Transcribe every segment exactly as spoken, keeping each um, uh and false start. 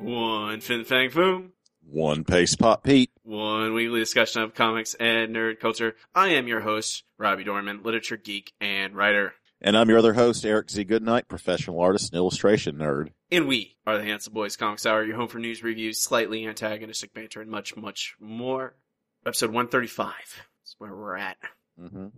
One Fin Fang Foom. One Pace Pop Pete. One weekly discussion of comics and nerd culture. I am your host, Robbie Dorman, literature geek and writer. And I'm your other host, Eric Z. Goodnight, professional artist and illustration nerd. And we are the Handsome Boys Comics Hour, your home for news, reviews, slightly antagonistic banter, and much, much more. Episode one thirty-five is where we're at. Mm-hmm.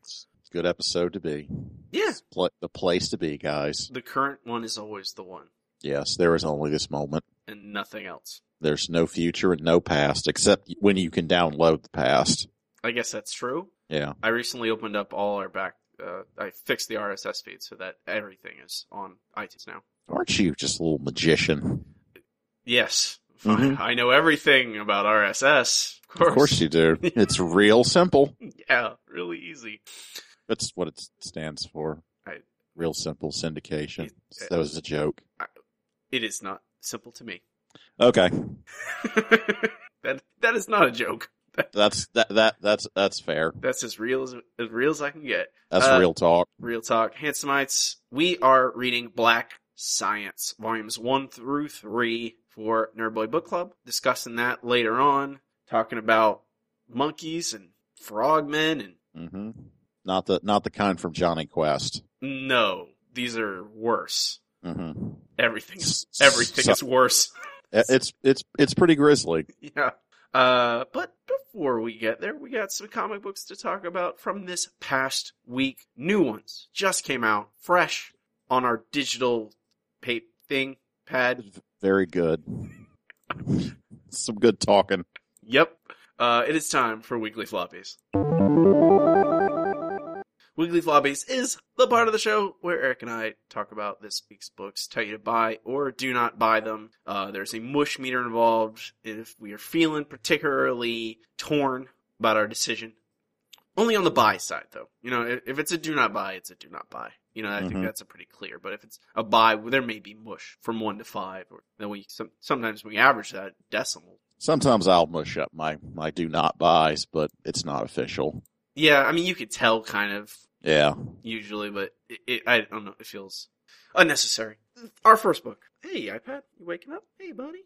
It's a good episode to be. Yeah. It's pl- the place to be, guys. The current one is always the one. Yes, there is only this moment. And nothing else. There's no future and no past, except when you can download the past. I guess that's true. Yeah. I recently opened up all our back... Uh, I fixed the R S S feed so that everything is on iTunes now. Aren't you just a little magician? Yes. Mm-hmm. I, I know everything about R S S. Of course, of course you do. It's real simple. Yeah, really easy. That's what it stands for. I, real simple syndication. It, it, that was a joke. I, it is not simple to me. Okay. that that is not a joke. That's that that that's that's fair. That's as real as as real as I can get. That's uh, real talk. Real talk. Handsomites, we are reading Black Science, volumes one through three for Nerdboy Book Club. Discussing that later on, talking about monkeys and frogmen and mm-hmm. not the not the kind from Johnny Quest. No, these are worse. Mm-hmm. Everything everything so, is worse. it's it's it's pretty grisly. Yeah. Uh, but before we get there, we got some comic books to talk about from this past week. New ones just came out, fresh on our digital paper thing pad. Very good. Some good talking. Yep. Uh, it is time for Weekly Floppies. Weekly Floppies is the part of the show where Eric and I talk about this week's books, tell you to buy or do not buy them. Uh, there's a mush meter involved if we are feeling particularly torn about our decision. Only on the buy side, though. You know, if it's a do not buy, it's a do not buy. You know, I mm-hmm. think that's a pretty clear. But if it's a buy, there may be mush from one to five. Or then we sometimes we average that decimal. Sometimes I'll mush up my, my do not buys, but it's not official. Yeah, I mean, you could tell kind of. Yeah. Usually, but it, it, I don't know. It feels unnecessary. Our first book. Hey, iPad, you waking up? Hey, buddy.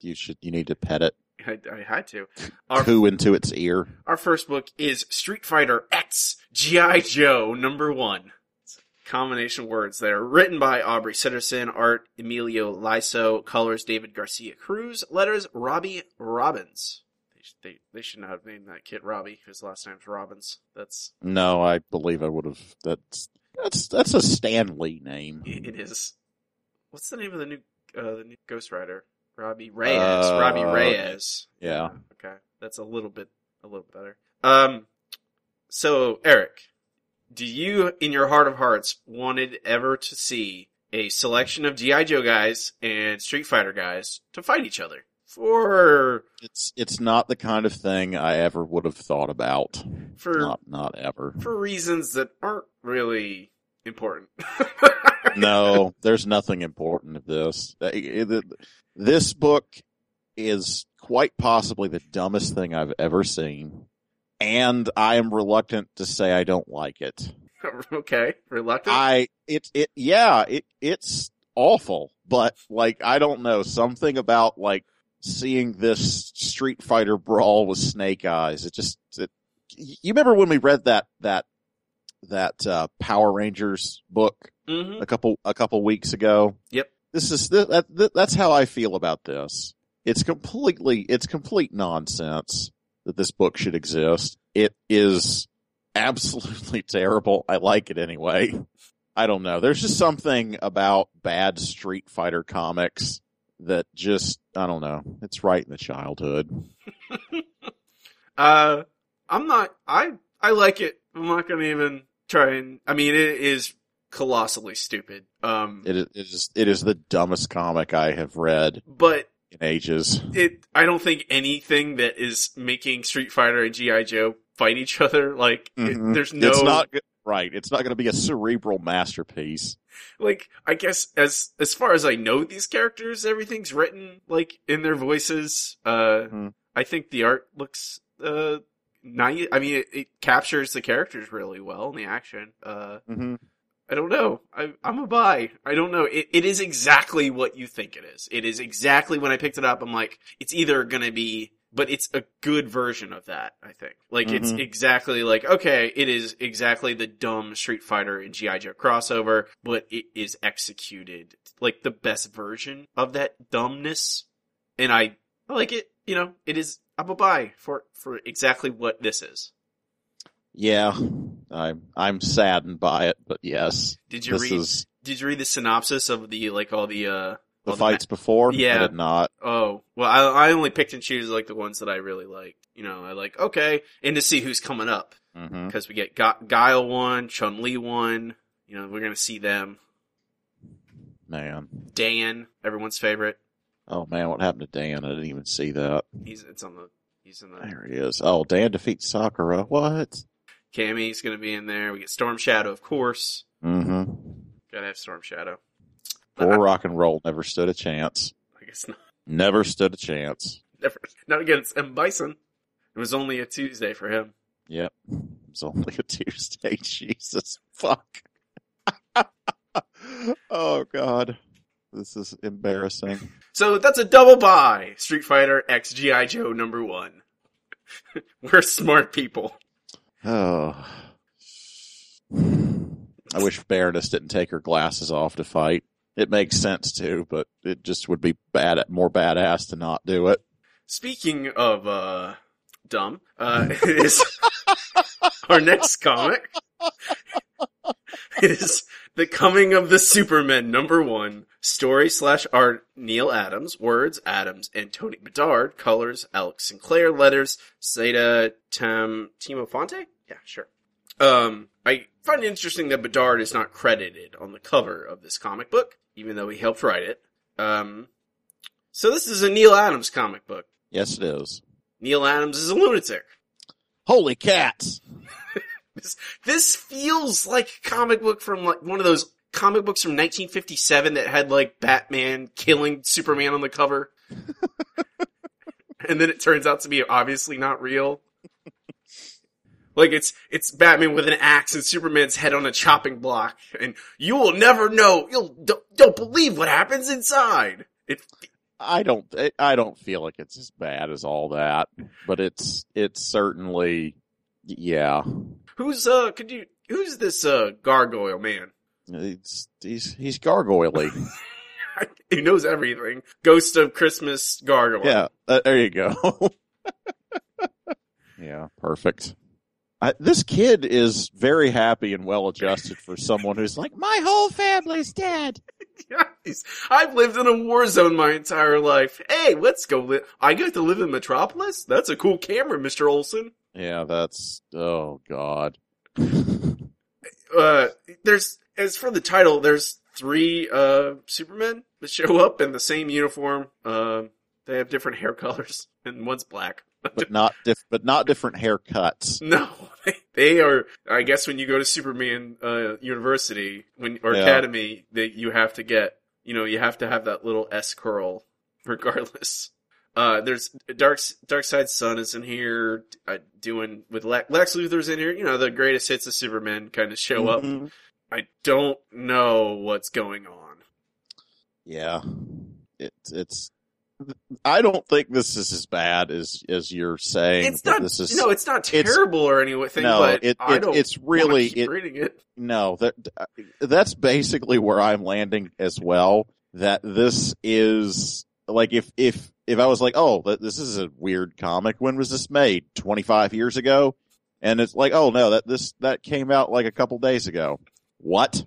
You should. You need to pet it. I, I had to. Our, Coo into its ear. Our first book is Street Fighter X G I. Joe number one. It's a combination of words that are written by Aubrey Sitterson, art Emilio Liso, colors David Garcia Cruz, letters Robbie Robbins. They they should not have named that kid Robbie. His last name's Robbins. That's no, I believe I would have. That's that's that's a Stan Lee name. It is. What's the name of the new uh, the new Ghost Rider? Robbie Reyes. Uh, Robbie Reyes. Yeah. Okay, that's a little bit a little better. Um. So Eric, do you in your heart of hearts wanted ever to see a selection of G I. Joe guys and Street Fighter guys to fight each other? For it's it's not the kind of thing I ever would have thought about. For not, not ever. For reasons that aren't really important. No, there's nothing important of this. This book is quite possibly the dumbest thing I've ever seen, and I am reluctant to say I don't like it. Okay, reluctant. I it it yeah it it's awful, but like I don't know something about like. Seeing this Street Fighter brawl with Snake Eyes, it just it, you remember when we read that that that uh, Power Rangers book mm-hmm. a couple a couple weeks ago. Yep, this is that, that, that's how I feel about this. It's completely it's complete nonsense that this book should exist. It is absolutely terrible. I like it anyway. I don't know. There's just something about bad Street Fighter comics. That just, I don't know, it's right in the childhood. uh, I'm not, I I like it. I'm not going to even try and, I mean, it is colossally stupid. Um, it is, it is it is the dumbest comic I have read, but in ages. It I don't think anything that is making Street Fighter and G I. Joe fight each other, like mm-hmm. it, there's no. It's not right. It's not going to be a cerebral masterpiece. Like, I guess as as far as I know, these characters, everything's written like in their voices. Uh, mm-hmm. I think the art looks uh nice. I mean, it, it captures the characters really well in the action. Uh, mm-hmm. I don't know. I, I'm a buy. I don't know. It it is exactly what you think it is. It is exactly when I picked it up. I'm like, it's either going to be. But it's a good version of that, I think. Like, mm-hmm. it's exactly like, okay, it is exactly the dumb Street Fighter and G I. Joe crossover, but it is executed like the best version of that dumbness. And I, I like it. You know, it is, I'm a buy for, for exactly what this is. Yeah. I'm, I'm saddened by it, but yes. Did you read, is... did you read the synopsis of the, like, all the, uh, The well, fights the, before? Yeah. I did not. Oh. Well, I, I only picked and choose, like, the ones that I really liked. You know, I like, okay, and to see who's coming up. Because mm-hmm. we get Gu- Guile one, Chun-Li one. You know, we're going to see them. Man. Dan, everyone's favorite. Oh, man, what happened to Dan? I didn't even see that. He's it's on the... He's in the... There he is. Oh, Dan defeats Sakura. What? Cammy's going to be in there. We get Storm Shadow, of course. Mm-hmm. Gotta have Storm Shadow. Or rock and roll never stood a chance. I guess not. Never stood a chance. Never. Not against M. Bison. It was only a Tuesday for him. Yep. It was only a Tuesday. Jesus fuck. Oh God. This is embarrassing. So that's a double buy. Street Fighter X G I. Joe number one. We're smart people. Oh. I wish Baroness didn't take her glasses off to fight. It makes sense too, but it just would be bad, more badass to not do it. Speaking of uh, dumb, uh, it is our next comic. It is The Coming of the Supermen, number one. Story slash art, Neil Adams. Words, Adams and Tony Bedard. Colors, Alex Sinclair. Letters, Seda Tam Timofonte? Yeah, sure. Um, I find it interesting that Bedard is not credited on the cover of this comic book, even though he helped write it. Um, so this is a Neil Adams comic book. Yes, it is. Neil Adams is a lunatic. Holy cats! this, this feels like a comic book from like one of those comic books from nineteen fifty-seven that had like Batman killing Superman on the cover. And then it turns out to be obviously not real. Like, it's it's Batman with an axe and Superman's head on a chopping block. And you will never know. You'll don't, don't believe what happens inside. It, I don't I don't feel like it's as bad as all that. But it's it's certainly, yeah. Who's uh could you who's this uh gargoyle man? It's he's he's gargoyle-y. He knows everything. Ghost of Christmas Gargoyle. Yeah, uh, there you go. Yeah, perfect. I, this kid is very happy and well-adjusted for someone who's like, my whole family's dead. Yes, I've lived in a war zone my entire life. Hey, let's go. Li- I get to live in Metropolis? That's a cool camera, Mister Olson. Yeah, that's... Oh, God. uh, there's... As for the title, there's three uh Supermen that show up in the same uniform. Uh, they have different hair colors, and one's black. But not, dif- but not different haircuts. No, they are. I guess when you go to Superman uh, University when or yeah. Academy, that you have to get, you know, you have to have that little S curl, regardless. Uh, there's Dark Darkseid's son is in here uh, doing with Le- Lex Luthor's in here. You know, the greatest hits of Superman kind of show mm-hmm. up. I don't know what's going on. Yeah, it, it's. I don't think this is as bad as, as you're saying. It's not, this is, no, it's not terrible it's, or anything, no, but it, it, I don't it's really, keep it, reading it. No, that, that's basically where I'm landing as well, that this is, like, if, if, if I was like, oh, this is a weird comic, when was this made? twenty-five years ago? And it's like, oh, no, that this that came out, like, a couple days ago. What?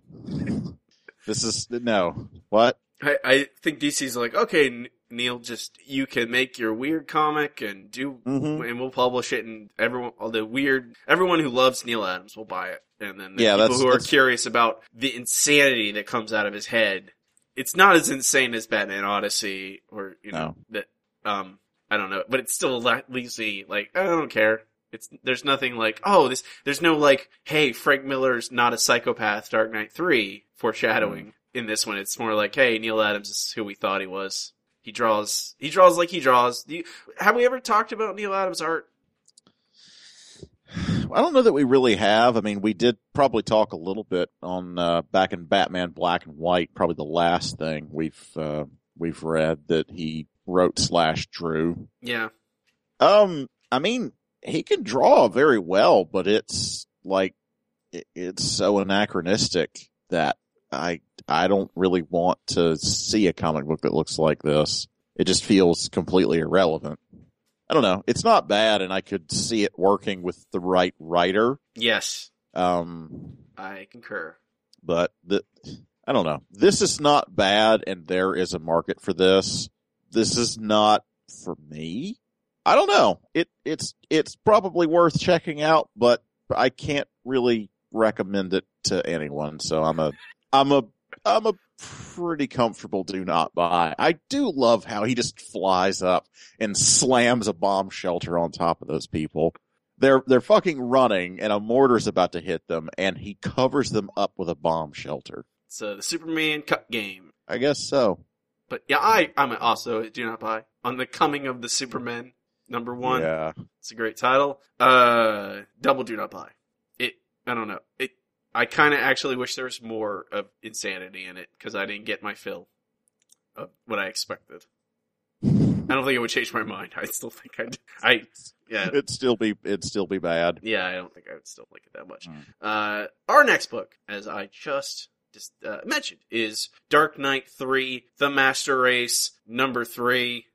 This is, no, what? I, I think D C's like, okay, Neil, just you can make your weird comic and do, mm-hmm. and we'll publish it, and everyone, all the weird, everyone who loves Neil Adams will buy it, and then the yeah, people that's, who that's... are curious about the insanity that comes out of his head. It's not as insane as Batman Odyssey, or you know no. that. Um, I don't know, but it's still lazy. Like I don't care. It's there's nothing like oh this. There's no like hey Frank Miller's not a psychopath. Dark Knight three foreshadowing mm-hmm. in this one. It's more like hey Neil Adams is who we thought he was. He draws. He draws like he draws. You, have we ever talked about Neil Adams' art? I don't know that we really have. I mean, we did probably talk a little bit on uh, back in Batman Black and White. Probably the last thing we've uh, we've read that he wrote slash drew. Yeah. Um. I mean, he can draw very well, but it's like it, it's so anachronistic that. I I don't really want to see a comic book that looks like this. It just feels completely irrelevant. I don't know. It's not bad, and I could see it working with the right writer. Yes. Um, I concur. But the, I don't know. This is not bad, and there is a market for this. This is not for me. I don't know. It it's it's probably worth checking out, but I can't really recommend it to anyone. So I'm a I'm a, I'm a pretty comfortable do not buy. I do love how he just flies up and slams a bomb shelter on top of those people. They're, they're fucking running and a mortar's about to hit them and he covers them up with a bomb shelter. So the Superman cut game. I guess so. But yeah, I, I'm also a do not buy on The Coming of the Supermen. Number one. Yeah. It's a great title. Uh, double do not buy it. I don't know. It, I kind of actually wish there was more of insanity in it, because I didn't get my fill of what I expected. I don't think it would change my mind. I still think I'd... I, yeah. It'd still be it'd still be bad. Yeah, I don't think I would still like it that much. Mm. Uh, our next book, as I just, just uh, mentioned, is Dark Knight three, The Master Race, number three,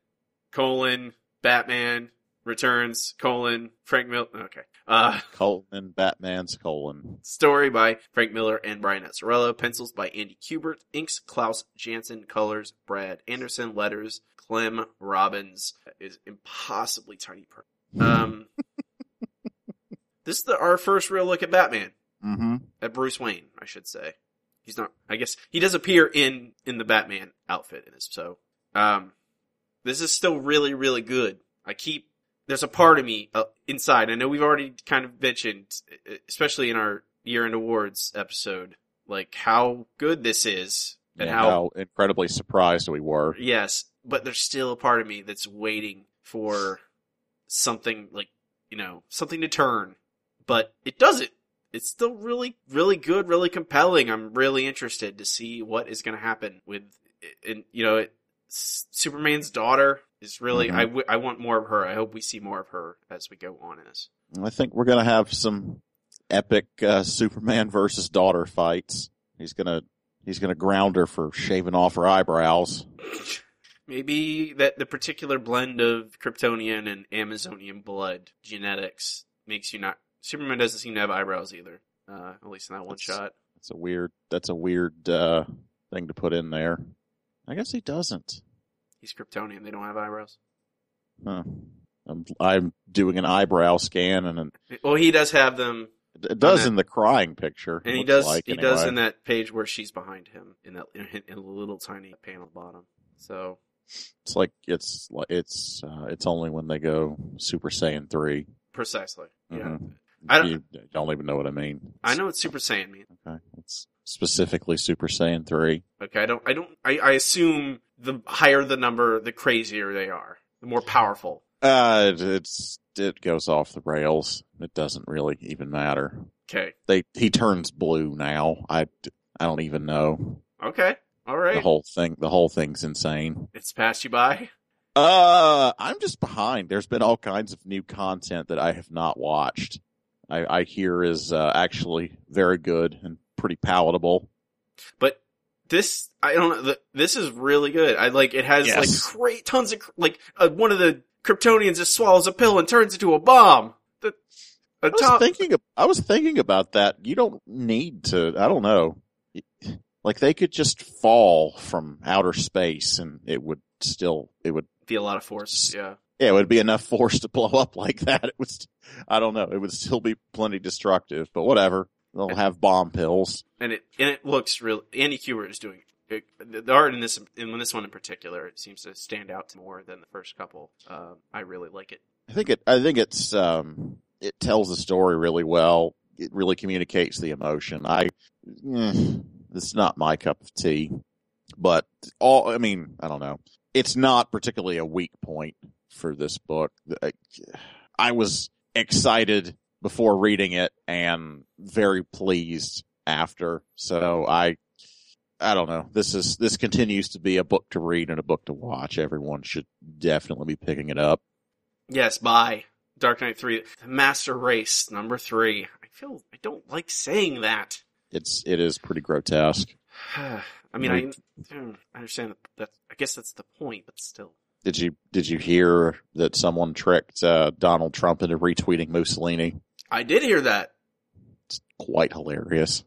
colon, Batman... Returns, colon, Frank Miller, okay. Uh, colon, Batman's, colon. Story by Frank Miller and Brian Azzarello. Pencils by Andy Kubert. Inks, Klaus Janson. Colors, Brad Anderson. Letters, Clem Robbins. That is impossibly tiny. Per- um, this is the, our first real look at Batman. Mm-hmm. At Bruce Wayne, I should say. He's not, I guess, he does appear in, in the Batman outfit in this, so. Um, this is still really, really good. I keep, There's a part of me uh, inside. I know we've already kind of mentioned, especially in our year-end awards episode, like how good this is and, and how, how incredibly surprised we were. Yes, but there's still a part of me that's waiting for something like, you know, something to turn, but it doesn't. It's still really, really good, really compelling. I'm really interested to see what is going to happen with, and you know, it, Superman's daughter. Is really, mm-hmm. I, w- I want more of her. I hope we see more of her as we go on in this. I think we're going to have some epic uh, Superman versus daughter fights. He's going to he's gonna ground her for shaving off her eyebrows. Maybe that the particular blend of Kryptonian and Amazonian blood genetics makes you not... Superman doesn't seem to have eyebrows either, uh, at least in that one that's, shot. That's a weird, that's a weird uh, thing to put in there. I guess he doesn't. He's Kryptonian. They don't have eyebrows. Huh. I'm, I'm doing an eyebrow scan and an, well, he does have them. It does that, in the crying picture, and he does. Like, he anyway. does in that page where she's behind him in that in, in a little tiny panel bottom. So it's like it's it's uh, it's only when they go Super Saiyan three. Precisely. Mm-hmm. Yeah. I don't. You don't even know what I mean. It's, I know what Super Saiyan means. Okay. It's specifically Super Saiyan three. Okay. I don't. I don't. I, I assume. The higher the number, the crazier they are, the more powerful. Uh, it's it goes off the rails. It doesn't really even matter. Okay. They he turns blue now. I, I don't even know. Okay. All right. The whole thing. The whole thing's insane. It's passed you by. Uh, I'm just behind. There's been all kinds of new content that I have not watched. I I hear is uh, actually very good and pretty palatable. But. This, I don't know, this is really good. I like, it has yes. like great tons of, like, uh, one of the Kryptonians just swallows a pill and turns into a bomb. The, a I, was top... thinking, I was thinking about that. You don't need to, I don't know. Like, they could just fall from outer space and it would still, it would be a lot of force. Yeah. Yeah. It would be enough force to blow up like that. It was, I don't know. It would still be plenty destructive, but whatever. They'll and, have bomb pills. And it, and it looks real. Andy Kubert is doing it, the art in this, in this one in particular, it seems to stand out more than the first couple. Um, I really like it. I think it, I think it's, um, it tells the story really well. It really communicates the emotion. I, mm, it's not my cup of tea, but all, I mean, I don't know. It's not particularly a weak point for this book. I, I was excited before reading it and very pleased after. So I, I don't know. This is, this continues to be a book to read and a book to watch. Everyone should definitely be picking it up. Yes. Bye. Dark Knight three, the Master Race, number three. I feel, I don't like saying that. It's, it is pretty grotesque. I mean, I, I understand that, that. I guess that's the point, but still. Did you, did you hear that someone tricked uh, Donald Trump into retweeting Mussolini? I did hear that. It's quite hilarious.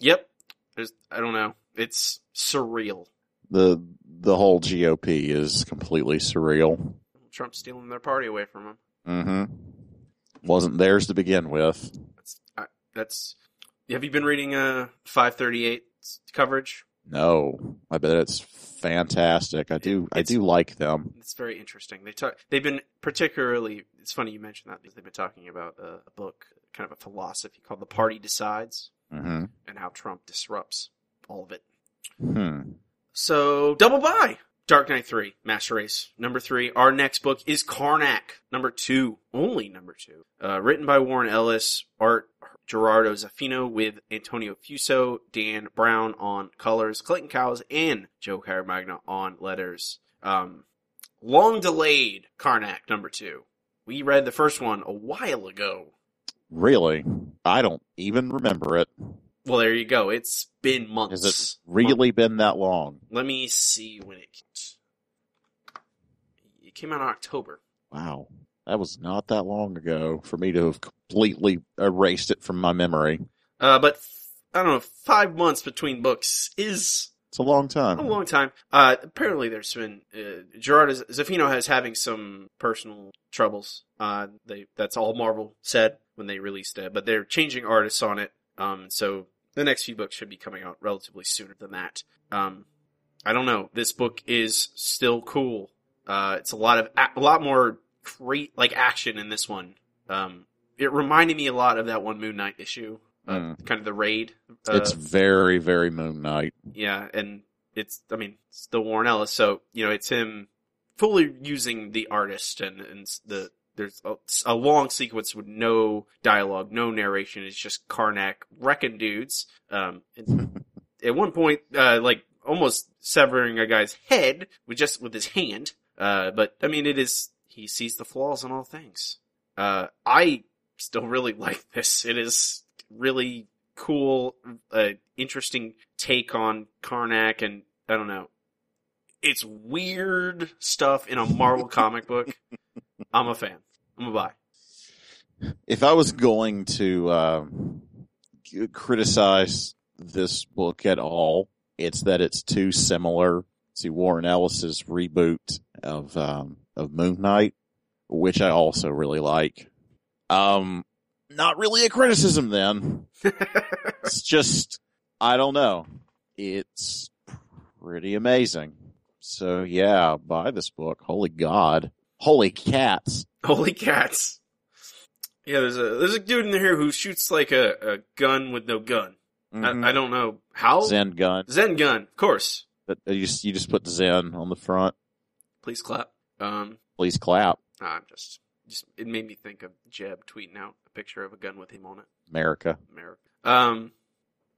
Yep. There's, I don't know. It's surreal. The, the whole G O P is completely surreal. Trump stealing their party away from him. Mm-hmm. Wasn't theirs to begin with. That's. I, that's have you been reading uh five thirty-eight coverage? No, I bet it's fantastic. I do. It's, I do like them. It's very interesting. They talk. They've been particularly. It's funny you mentioned that because they've been talking about a, a book, kind of a philosophy called "The Party Decides," mm-hmm. and how Trump disrupts all of it. Hmm. So double buy. Dark Knight three, Master Race, number three. Our next book is Karnak, number two, only number two. Uh, written by Warren Ellis, art Gerardo Zafino with Antonio Fuso, Dan Brown on colors, Clayton Cowles, and Joe Caramagna on letters. Um, long delayed Karnak, number two. We read the first one a while ago. Really? I don't even remember it. Well, there you go. It's been months. Has it really been that long? Let me see when it came. It came out in October. Wow. That was not that long ago for me to have completely erased it from my memory. Uh, but, I don't know, five months between books is... It's a long time. A long time. Uh, apparently there's been... Uh, Gerardo Zafino has having some personal troubles. Uh, they That's all Marvel said when they released it. But they're changing artists on it. Um, so the next few books should be coming out relatively sooner than that. Um, I don't know. This book is still cool. Uh, it's a lot of, a-, a lot more great, like action in this one. Um, it reminded me a lot of that one Moon Knight issue, uh, mm. kind of the raid. Uh, it's very, very Moon Knight. Yeah. And it's, I mean, it's still Warren Ellis. So, you know, it's him fully using the artist and, and the, There's a, a long sequence with no dialogue, no narration. It's just Karnak wrecking dudes. Um, and at one point, uh, like almost severing a guy's head with just with his hand. Uh, but I mean, it is he sees the flaws in all things. Uh, I still really like this. It is really cool, uh, interesting take on Karnak, and I don't know. It's weird stuff in a Marvel comic book. I'm a fan. I'm a buy. If I was going to uh, criticize this book at all, it's that it's too similar to Warren Ellis's reboot of um, of Moon Knight, which I also really like. Um, not really a criticism then. It's just, I don't know. It's pretty amazing. So yeah, buy this book. Holy God. Holy cats. Holy cats. Yeah, there's a there's a dude in here who shoots like a, a gun with no gun. Mm-hmm. I, I don't know how. Zen gun. Zen gun, of course. But you just, you just put Zen on the front. Please clap. Um, Please clap. I'm just, just, it made me think of Jeb tweeting out a picture of a gun with him on it. America. America. Um,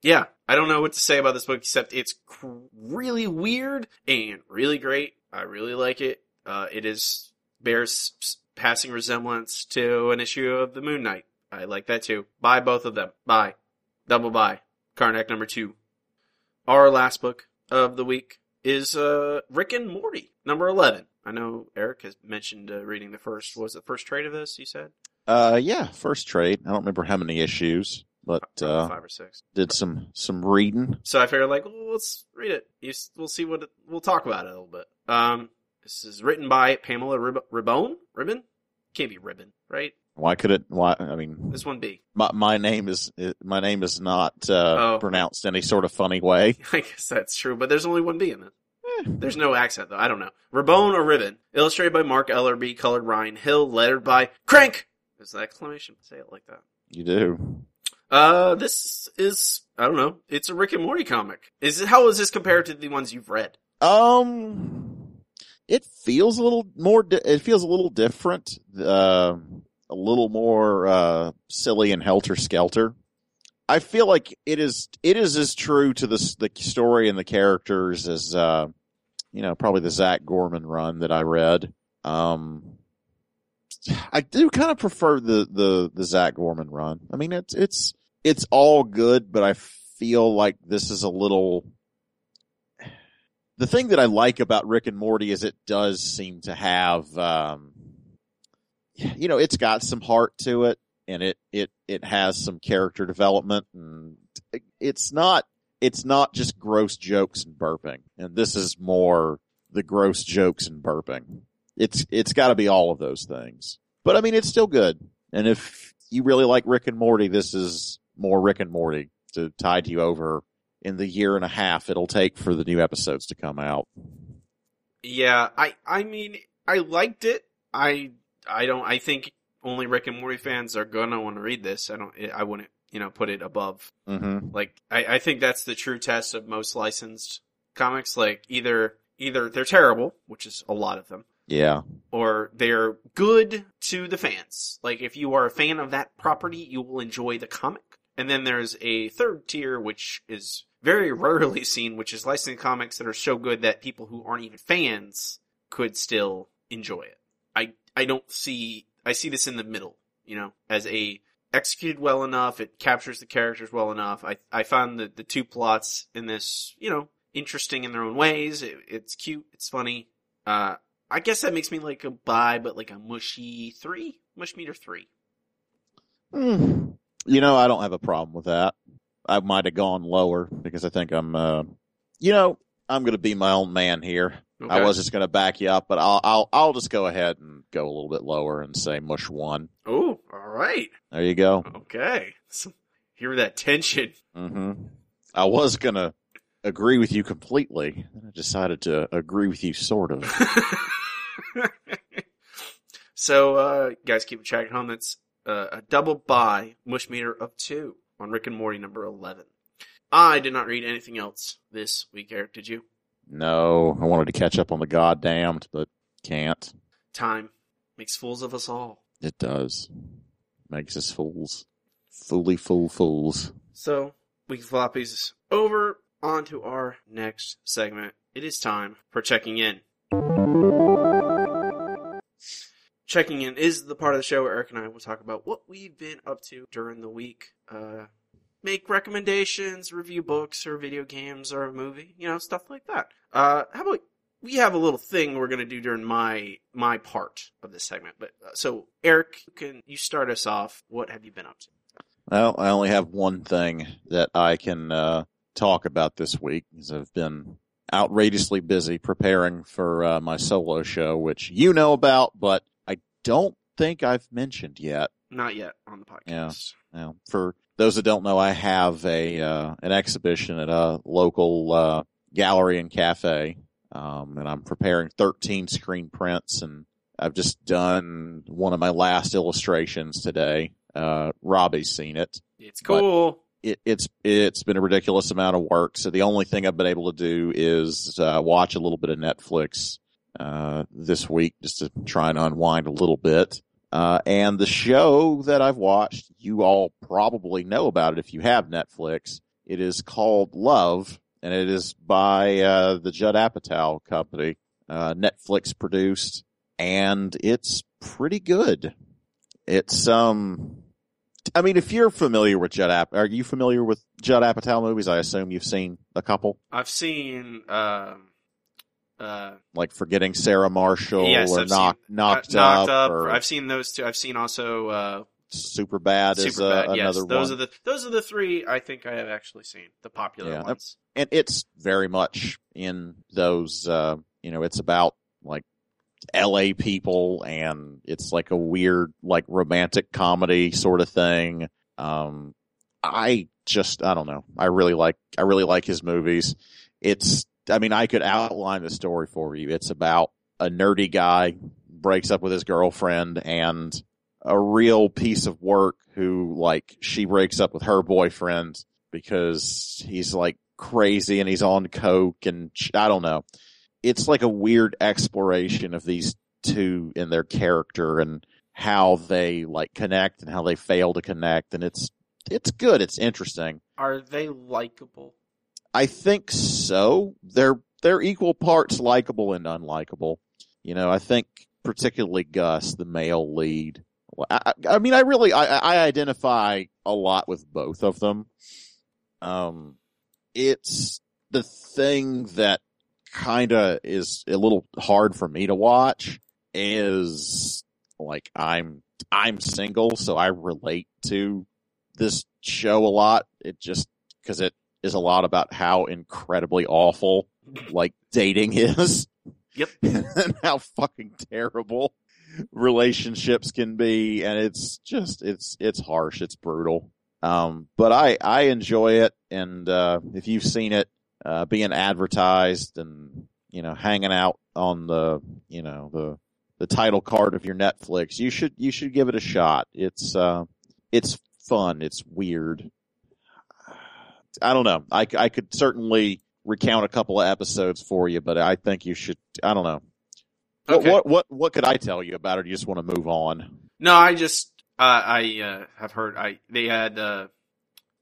yeah, I don't know what to say about this book except it's cr- really weird and really great. I really like it. Uh, it is... bears passing resemblance to an issue of the Moon Knight. I like that too. Buy both of them. Buy. Double buy. Karnak number two. Our last book of the week is uh, Rick and Morty, number eleven. I know Eric has mentioned uh, reading the first, what was the first trade of this, you said? Uh, yeah, first trade. I don't remember how many issues. but uh, five or six. Did some some reading. So I figured, like, well, let's read it. You, we'll see what it, we'll talk about it a little bit. Um, this is written by Pamela Rib- Ribbon. Ribbon can't be Ribbon, right? Why could it? Why? I mean, this one be my my name is my name is not uh, oh. pronounced any sort of funny way. I guess that's true, but there's only one B in it. There's no accent, though. I don't know. Ribbon or Ribbon. Illustrated by Mark Ellerby. Colored Ryan Hill. Lettered by Crank! Is that exclamation? Say it like that. You do. Uh, this is, I don't know. It's a Rick and Morty comic. Is it, how is this compared to the ones you've read? Um, it feels a little more, di- it feels a little different. Uh, a little more, uh, silly and helter-skelter. I feel like it is, it is as true to the, the story and the characters as, uh, you know, probably the Zach Gorman run that I read. Um, I do kind of prefer the, the, the Zach Gorman run. I mean, it's, it's, it's all good, but I feel like this is a little, the thing that I like about Rick and Morty is it does seem to have, um, you know, it's got some heart to it and it, it, it has some character development and it's not, it's not just gross jokes and burping. And this is more the gross jokes and burping. It's, it's gotta be all of those things. But I mean, it's still good. And if you really like Rick and Morty, this is more Rick and Morty to tide you over in the year and a half it'll take for the new episodes to come out. Yeah. I, I mean, I liked it. I, I don't, I think only Rick and Morty fans are gonna want to read this. I don't, I wouldn't, you know, put it above. Mm-hmm. Like, I, I think that's the true test of most licensed comics. Like, either, either they're terrible, which is a lot of them. Yeah. Or they're good to the fans. Like, if you are a fan of that property, you will enjoy the comic. And then there's a third tier, which is very rarely seen, which is licensed comics that are so good that people who aren't even fans could still enjoy it. I, I don't see, I see this in the middle, you know, as a executed well enough. It captures the characters well enough. I, I found the, the two plots in this, you know, interesting in their own ways. It, it's cute. It's funny. Uh, I guess that makes me like a buy, but like a mushy three, mush meter three. Mm. You know, I don't have a problem with that. I might have gone lower because I think I'm, uh, you know, I'm going to be my own man here. Okay. I was just going to back you up, but I'll, I'll, I'll just go ahead and go a little bit lower and say mush one. Oh, all right. There you go. Okay. Hear that tension. Mm-hmm. I was going to agree with you completely. I decided to agree with you sort of. So, uh, guys, keep track at home. That's uh, a double buy mush meter of two on Rick and Morty number eleven. I did not read anything else this week, Eric. Did you? No, I wanted to catch up on the goddamned, but can't. Time makes fools of us all. It does. Makes us fools. Fooly fool fools. So, Weekly Floppies is over. On to our next segment. It is time for Checking In. Checking In is the part of the show where Eric and I will talk about what we've been up to during the week. Uh... Make recommendations, review books or video games or a movie, you know, stuff like that. Uh, how about we have a little thing we're going to do during my, my part of this segment. But uh, so Eric, can you start us off? What have you been up to? Well, I only have one thing that I can, uh, talk about this week because I've been outrageously busy preparing for, uh, my solo show, which you know about, but I don't think I've mentioned yet. Not yet on the podcast. Yeah. yeah. For, Those that don't know, I have a uh, an exhibition at a local uh, gallery and cafe, um, and I'm preparing thirteen screen prints, and I've just done one of my last illustrations today. Uh, Robbie's seen it. It's cool. It, it's it's been a ridiculous amount of work, so the only thing I've been able to do is uh, watch a little bit of Netflix uh, this week just to try and unwind a little bit. Uh, and the show that I've watched, you all probably know about it if you have Netflix. It is called Love, and it is by uh, the Judd Apatow company, uh, Netflix produced, and it's pretty good. It's, um, I mean, if you're familiar with Judd Apatow, are you familiar with Judd Apatow movies? I assume you've seen a couple. I've seen, um, Uh, like Forgetting Sarah Marshall yes, or knock, seen, knocked, uh, knocked Up. Up or, I've seen those two. I've seen also uh, Superbad is uh, another yes. one. Those are the those are the three I think I have actually seen, the popular yeah. ones. And it's very much in those. Uh, you know, it's about like L A people, and it's like a weird, like romantic comedy sort of thing. Um, I just I don't know. I really like I really like his movies. It's I mean I could outline the story for you. It's about a nerdy guy breaks up with his girlfriend and a real piece of work who, like, she breaks up with her boyfriend because he's like crazy and he's on coke and I don't know. It's like a weird exploration of these two and their character and how they like connect and how they fail to connect, and it's it's good. It's interesting. Are they likable? I think so. They're they're equal parts likable and unlikable. You know, I think particularly Gus, the male lead. I, I mean, I really I, I identify a lot with both of them. Um, it's the thing that kind of is a little hard for me to watch is like I'm I'm single, so I relate to this show a lot. It just because it is a lot about how incredibly awful like dating is. Yep. And how fucking terrible relationships can be, and it's just it's it's harsh, it's brutal. Um, but I I enjoy it, and uh, if you've seen it uh, being advertised and you know hanging out on the you know the the title card of your Netflix, you should you should give it a shot. It's uh it's fun. It's weird. I don't know. I, I could certainly recount a couple of episodes for you, but I think you should. I don't know. Okay. What, what what what could I tell you about it? You just want to move on? No, I just uh, I uh, have heard. I they had uh,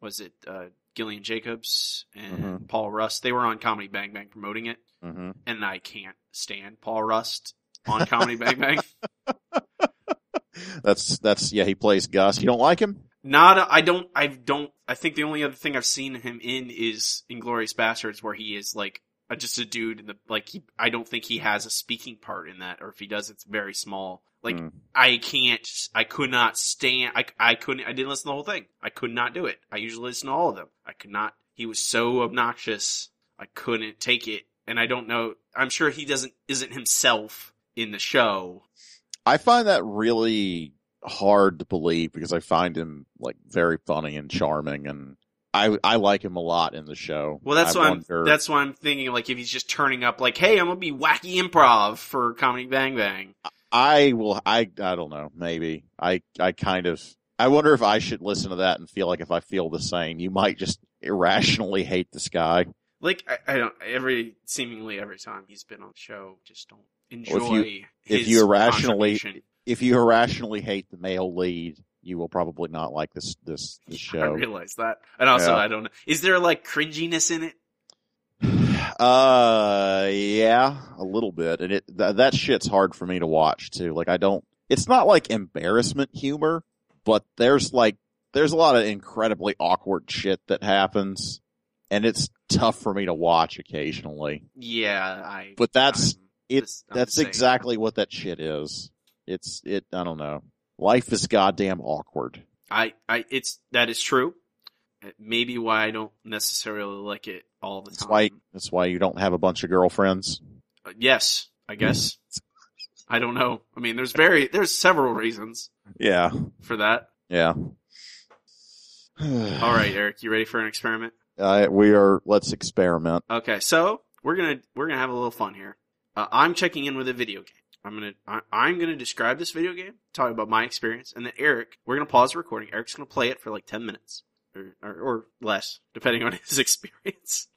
was it uh, Gillian Jacobs and mm-hmm. Paul Rust? They were on Comedy Bang Bang promoting it, mm-hmm. and I can't stand Paul Rust on Comedy Bang Bang. That's that's yeah. He plays Gus. You don't like him? Not a, I don't I don't I think the only other thing I've seen him in is Inglourious Basterds, where he is like a, just a dude in the like he, I don't think he has a speaking part in that, or if he does it's very small. Like mm. I can't I could not stand I I couldn't I didn't listen to the whole thing. I could not do it. I usually listen to all of them. I could not he was so obnoxious. I couldn't take it, and I don't know I'm sure he doesn't isn't himself in the show. I find that really hard to believe because I find him like very funny and charming, and I I like him a lot in the show. Well, that's I why wonder... I'm, that's why I'm thinking like if he's just turning up like, hey, I'm gonna be wacky improv for Comedy Bang Bang. I will. I I don't know. Maybe I I kind of I wonder if I should listen to that and feel like if I feel the same, you might just irrationally hate this guy. Like I, I don't every seemingly every time he's been on the show, just don't enjoy. Well, if you, his if you irrationally. If you irrationally hate the male lead, you will probably not like this this, this show. I realize that, and also yeah. I don't know. Is there like cringiness in it? Uh, yeah, a little bit, and it th- that shit's hard for me to watch too. Like I don't. It's not like embarrassment humor, but there's like there's a lot of incredibly awkward shit that happens, and it's tough for me to watch occasionally. Yeah, I. But that's I'm, it. I'm that's saying. Exactly what that shit is. It's, it, I don't know. Life is goddamn awkward. I, I, it's, that is true. Maybe why I don't necessarily like it all the that's time. Why, that's why you don't have a bunch of girlfriends. Uh, yes, I guess. I don't know. I mean, there's very, there's several reasons. Yeah. For that. Yeah. All right, Eric, you ready for an experiment? Uh, we are, let's experiment. Okay. So we're going to, we're going to have a little fun here. Uh, I'm checking in with a video game. I'm gonna I, I'm gonna describe this video game, talk about my experience, and then Eric, we're gonna pause the recording. Eric's gonna play it for like ten minutes or or, or less, depending on his experience.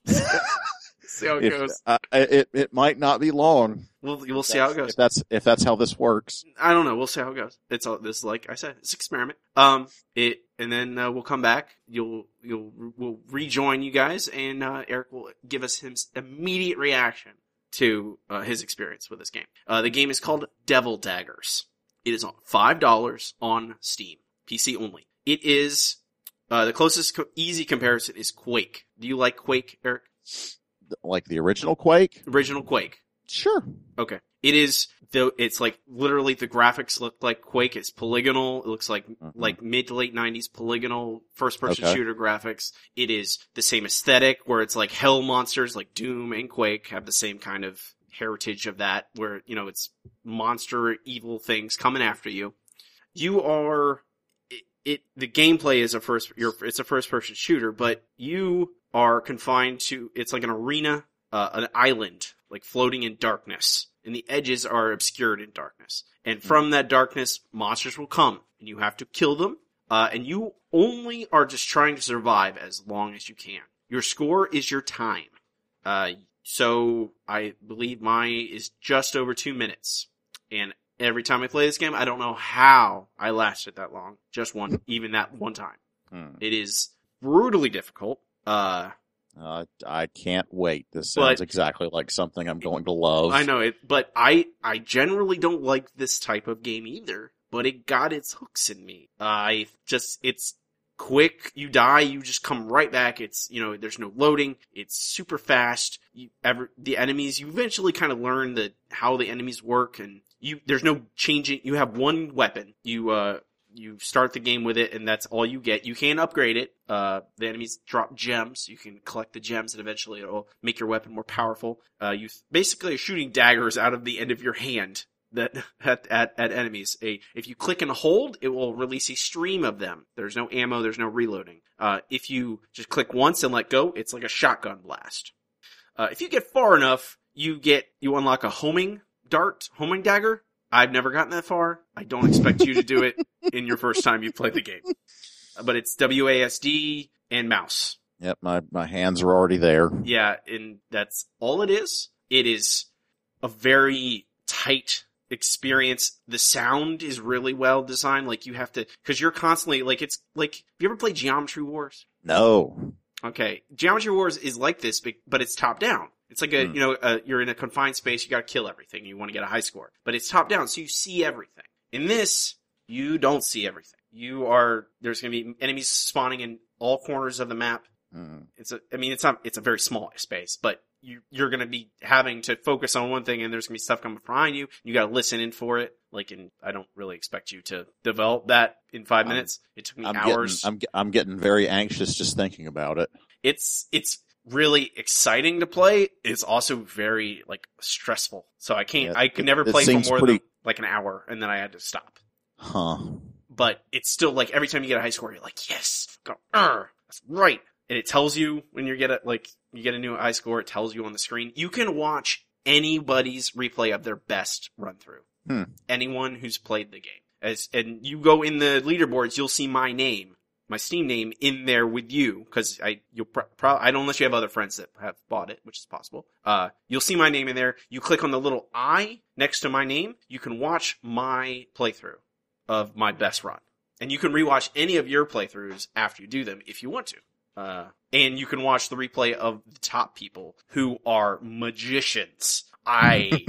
See how it if, goes. Uh, it it might not be long. We'll we'll see how it goes. If that's if that's how this works. I don't know. We'll see how it goes. It's all this like I said, it's an experiment. Um, it and then uh, we'll come back. You'll you'll we'll rejoin you guys, and uh, Eric will give us his immediate reaction to uh, his experience with this game. Uh, the game is called Devil Daggers. It is on five dollars on Steam. P C only. It is... Uh, the closest co- easy comparison is Quake. Do you like Quake, Eric? Like the original Quake? Original Quake. Sure. Okay. It is, though, it's like literally the graphics look like Quake. It's polygonal. It looks like, mm-hmm. like mid to late nineties polygonal first person okay. shooter graphics. It is the same aesthetic where it's like hell monsters, like Doom and Quake have the same kind of heritage of that, where, you know, it's monster evil things coming after you. You are, it, it the gameplay is a first, you're, it's a first person shooter, but you are confined to, it's like an arena, uh, an island, like floating in darkness. And the edges are obscured in darkness. And from that darkness, monsters will come, and you have to kill them. Uh, and you only are just trying to survive as long as you can. Your score is your time. Uh, so I believe mine is just over two minutes. And every time I play this game, I don't know how I lasted that long. Just one, even that one time. Hmm. It is brutally difficult. Uh... Uh, I can't wait. This sounds but, exactly like something I'm going to love. I know it, but I, I generally don't like this type of game either, but it got its hooks in me. Uh, I just, it's quick. You die, you just come right back. It's, you know, there's no loading. It's super fast. You ever, the enemies, you eventually kind of learn the, how the enemies work, and you, there's no changing. You have one weapon. You, uh, You start the game with it, and that's all you get. You can upgrade it. Uh, the enemies drop gems. You can collect the gems, and eventually it'll make your weapon more powerful. Uh, you th- basically are shooting daggers out of the end of your hand that at, at, at enemies. A, if you click and hold, it will release a stream of them. There's no ammo. There's no reloading. Uh, if you just click once and let go, it's like a shotgun blast. Uh, if you get far enough, you get you unlock a homing dart, homing dagger. I've never gotten that far. I don't expect you to do it in your first time you play the game. But it's W A S D and mouse. Yep, my, my hands are already there. Yeah, and that's all it is. It is a very tight experience. The sound is really well designed. Like, you have to... Because you're constantly... Like, it's... Like, have you ever played Geometry Wars? No. Okay. Geometry Wars is like this, but it's top-down. It's like a, you know, a, you're in a confined space, you gotta kill everything, you wanna get a high score. But it's top down, so you see everything. In this, you don't see everything. You are, there's gonna be enemies spawning in all corners of the map. Mm. It's a, I mean, it's not, it's a very small space, but you, you're gonna be having to focus on one thing, and there's gonna be stuff coming behind you, you gotta listen in for it. Like, in, I don't really expect you to develop that in five minutes. I'm, it took me I'm hours. Getting, I'm, I'm getting very anxious just thinking about it. It's, it's, really exciting to play. It's also very, like, stressful. So I can't, yeah, I could never play for more pretty... than, like, an hour, and then I had to stop. Huh. But it's still, like, every time you get a high score, you're like, yes! Go, Arr, that's right! And it tells you when you get a, like, you get a new high score, it tells you on the screen. You can watch anybody's replay of their best run-through. Hmm. Anyone who's played the game. As, and you go in the leaderboards, you'll see my name. My Steam name in there with you, because I you'll pro- pro- I don't unless you have other friends that have bought it, which is possible. Uh, you'll see my name in there. You click on the little I next to my name. You can watch my playthrough of my best run, and you can rewatch any of your playthroughs after you do them if you want to. Uh, and you can watch the replay of the top people who are magicians. I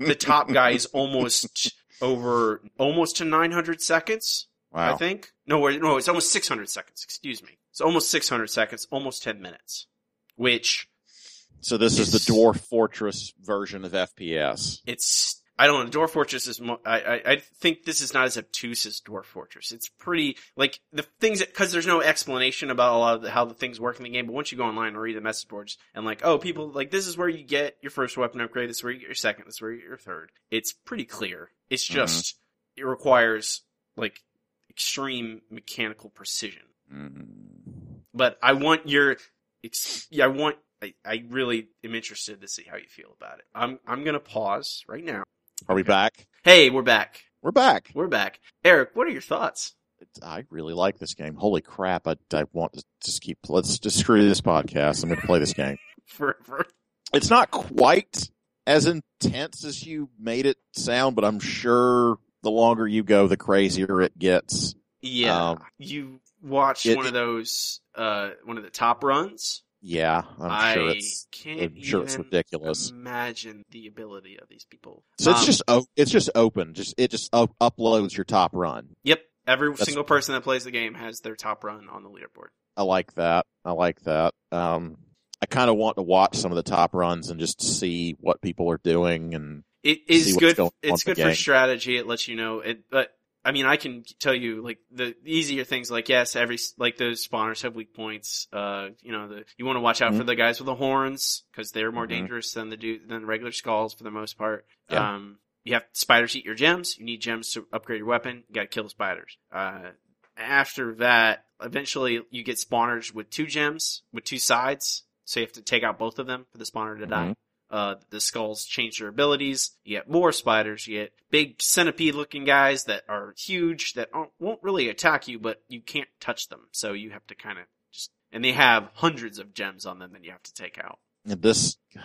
the top guy is almost over almost to nine hundred seconds. Wow. I think. No, no, it's almost six hundred seconds. Excuse me. It's almost six hundred seconds, almost ten minutes. Which. So this is, is the Dwarf Fortress version of F P S. It's, I don't know, Dwarf Fortress is, mo- I, I, I think this is not as obtuse as Dwarf Fortress. It's pretty, like, the things, because there's no explanation about a lot of the, how the things work in the game, but once you go online and read the message boards, and like, oh, people, like, this is where you get your first weapon upgrade, this is where you get your second, this is where you get your third. It's pretty clear. It's just, mm-hmm. it requires, like, extreme mechanical precision, mm-hmm. but I want your, ex- yeah, I want, I, I really am interested to see how you feel about it. I'm, I'm gonna pause right now. Are we okay. back? Hey, we're back. We're back. We're back. Eric, what are your thoughts? I really like this game. Holy crap! I, I want to just keep. Let's just screw this podcast. I'm gonna play this game forever. It's not quite as intense as you made it sound, but I'm sure. The longer you go, the crazier it gets. Yeah, um, you watched it, one of those, uh, one of the top runs. Yeah, I'm I sure it's, can't I'm sure even it's ridiculous. Imagine the ability of these people. So um, it's just it's just open. Just it just up- uploads your top run. Yep, every That's single person that plays the game has their top run on the leaderboard. I like that. I like that. Um, I kind of want to watch some of the top runs and just see what people are doing, and it is good. It's good for strategy. It lets you know it, but I mean, I can tell you like the easier things like, yes, every, like those spawners have weak points. Uh, you know, the, you want to watch out mm-hmm. for the guys with the horns because they're more mm-hmm. dangerous than the do than regular skulls for the most part. Yeah. Um, you have spiders eat your gems. You need gems to upgrade your weapon. You got to kill the spiders. Uh, after that, eventually you get spawners with two gems with two sides. So you have to take out both of them for the spawner to die. Mm-hmm. Uh, the skulls change their abilities. You get more spiders. You get big centipede-looking guys that are huge that aren't, won't really attack you, but you can't touch them. So you have to kind of just... And they have hundreds of gems on them that you have to take out. And this... God,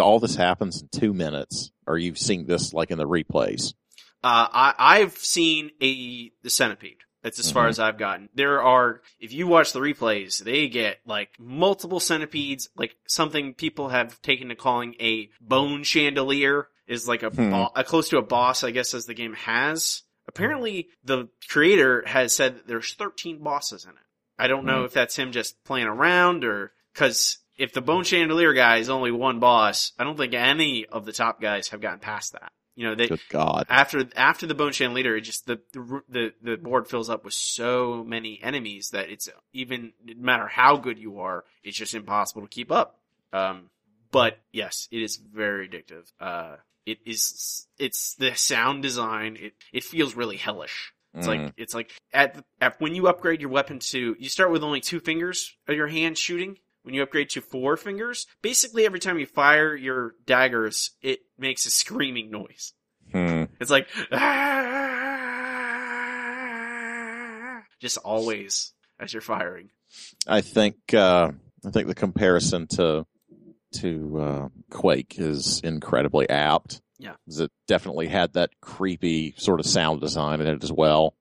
all this happens in two minutes. Or you've seen this, like, in the replays. Uh, I, I've seen a the centipede. That's as mm-hmm. far as I've gotten. There are, if you watch the replays, they get like multiple centipedes, like something people have taken to calling a bone chandelier is like a, hmm. bo- a close to a boss, I guess, as the game has. Apparently the creator has said that there's thirteen bosses in it. I don't hmm. know if that's him just playing around or, cause if the bone chandelier guy is only one boss, I don't think any of the top guys have gotten past that. You know, they, Good God. after, after the Bone Chandelier, it just, the, the, the board fills up with so many enemies that it's even, no matter how good you are, it's just impossible to keep up. Um, but yes, it is very addictive. Uh, it is, it's the sound design. It, it feels really hellish. It's mm. like, it's like at, at, when you upgrade your weapon to, you start with only two fingers of your hand shooting. When you upgrade to four fingers, basically every time you fire your daggers, it makes a screaming noise. Hmm. It's like, ah! Just always as you're firing. I think uh, I think the comparison to to uh, Quake is incredibly apt. Yeah, because it definitely had that creepy sort of sound design in it as well.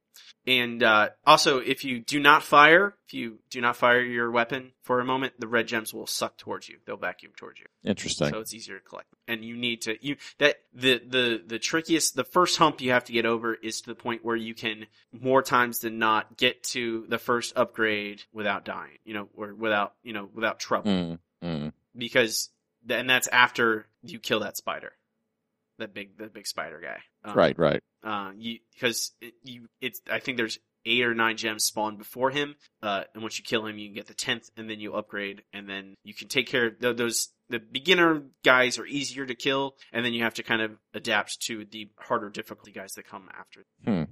And, uh, also, if you do not fire, if you do not fire your weapon for a moment, the red gems will suck towards you. They'll vacuum towards you. Interesting. So it's easier to collect. And you need to, you, that, the, the, the trickiest, the first hump you have to get over is to the point where you can more times than not get to the first upgrade without dying, you know, or without, you know, without trouble. Mm, mm. Because, and that's after you kill that spider. That big, the big spider guy. Um, right, right. Uh, you, cause it, you, it's, I think there's eight or nine gems spawned before him. Uh, and once you kill him, you can get the tenth and then you upgrade and then you can take care of those. The beginner guys are easier to kill. And then you have to kind of adapt to the harder difficulty guys that come after. Hmm.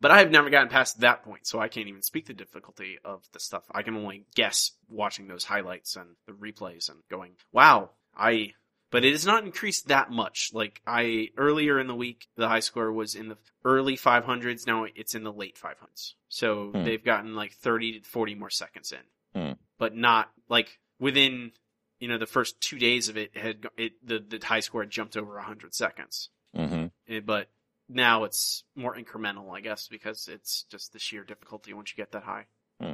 But I have never gotten past that point, so I can't even speak the difficulty of the stuff. I can only guess watching those highlights and the replays and going, wow, I, But it has not increased that much. Like, I, earlier in the week, the high score was in the early five hundreds. Now it's in the late five hundreds. So hmm. they've gotten like thirty to forty more seconds in. Hmm. But not, like, within, you know, the first two days of it, had it the, the high score had jumped over one hundred seconds. Mm-hmm. It, but now it's more incremental, I guess, because it's just the sheer difficulty once you get that high. Hmm.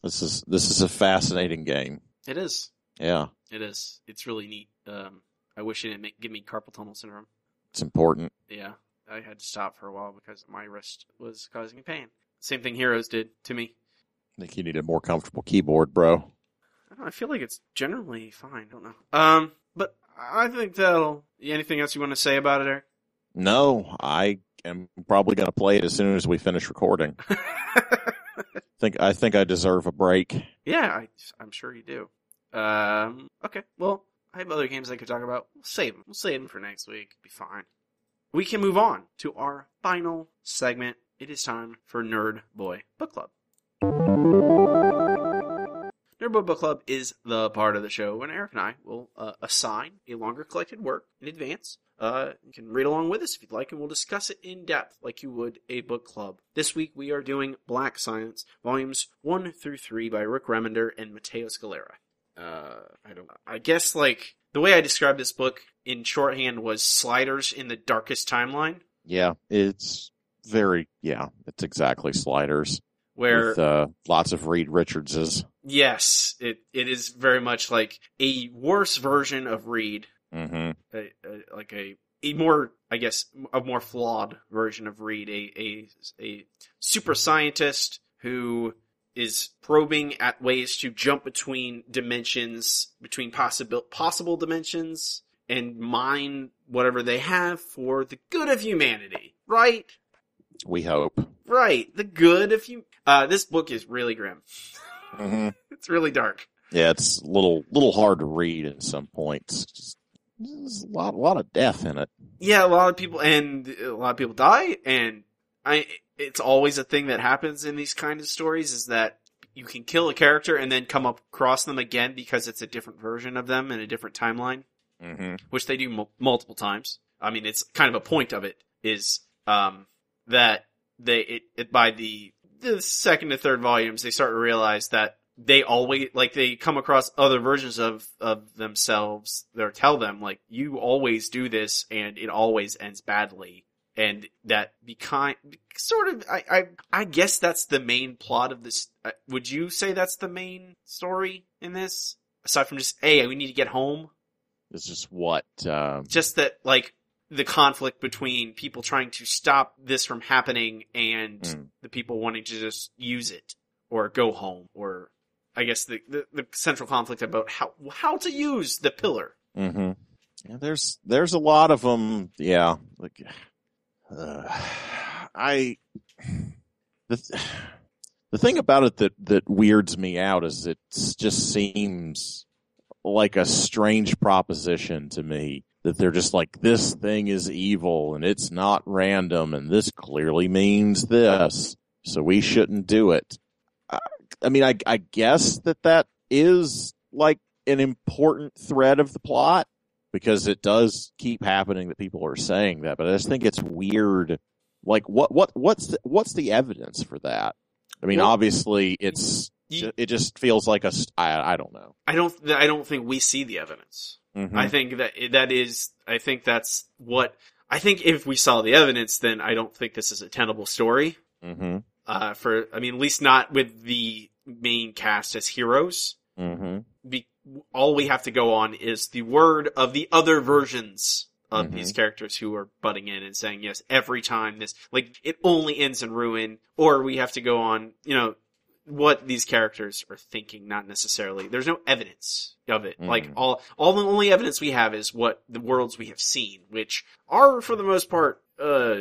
This is This is a fascinating game. It is. Yeah. It is. It's really neat. Um, I wish it didn't make, give me carpal tunnel syndrome. It's important. Yeah. I had to stop for a while because my wrist was causing me pain. Same thing Heroes did to me. I think you need a more comfortable keyboard, bro. I don't know, I feel like it's generally fine. I don't know. Um, but I think that'll... Anything else you want to say about it, Eric? No. I am probably going to play it as soon as we finish recording. I think, I think I deserve a break. Yeah, I, I'm sure you do. Um, okay, well, I have other games I could talk about. We'll save them. We'll save them for next week. Be fine. We can move on to our final segment. It is time for Nerd Boy Book Club. Nerd Boy Book Club is the part of the show when Eric and I will uh, assign a longer collected work in advance. Uh, you can read along with us if you'd like, and we'll discuss it in depth like you would a book club. This week we are doing Black Science, Volumes one through three by Rick Remender and Matteo Scalera. Uh, I don't, I guess like the way I described this book in shorthand was Sliders in the Darkest Timeline. Yeah, it's very, yeah, it's exactly Sliders. Where, with, uh, lots of Reed Richards's. Yes, it, it is very much like a worse version of Reed. Mm-hmm. A, a, like a, a more, I guess, a more flawed version of Reed, a, a, a super scientist who is probing at ways to jump between dimensions, between possible possible dimensions, and mine whatever they have for the good of humanity, right? We hope. Right, the good of you. Uh, this book is really grim. Mm-hmm. It's really dark. Yeah, it's a little little hard to read at some points. Just, there's a lot, a lot of death in it. Yeah, a lot of people, and a lot of people die, and I. It's always a thing that happens in these kind of stories is that you can kill a character and then come up across them again because it's a different version of them in a different timeline, mm-hmm. which they do m- multiple times. I mean, it's kind of a point of it is um, that they it, it by the, the second to third volumes they start to realize that they always like they come across other versions of of themselves that tell them like you always do this and it always ends badly. And that be kind, sort of, I, I, I guess that's the main plot of this. Uh, would you say that's the main story in this? Aside from just, hey, we need to get home. It's just what? Um... Just that, like, the conflict between people trying to stop this from happening and mm. the people wanting to just use it or go home. Or, I guess, the, the, the central conflict about how, how to use the pillar. Mm-hmm. Yeah, there's, there's a lot of them, yeah, like... Uh, I, the, th- the thing about it that, that weirds me out is it just seems like a strange proposition to me that they're just like, this thing is evil and it's not random and this clearly means this, so we shouldn't do it. I, I mean, I, I guess that that is like an important thread of the plot. Because it does keep happening that people are saying that, but I just think it's weird. Like, what, what, what's, the, what's the evidence for that? I mean, well, obviously, it's you, it just feels like a. I, I don't know. I don't. I don't think we see the evidence. Mm-hmm. I think that that is. I think that's what. I think if we saw the evidence, then I don't think this is a tenable story. Mm-hmm. Uh, for I mean, at least not with the main cast as heroes. Mm-hmm. Be, all we have to go on is the word of the other versions of mm-hmm. these characters who are butting in and saying, yes, every time this, like, it only ends in ruin, or we have to go on, you know, what these characters are thinking, not necessarily. There's no evidence of it. Mm-hmm. Like, all, all the only evidence we have is what the worlds we have seen, which are, for the most part, uh,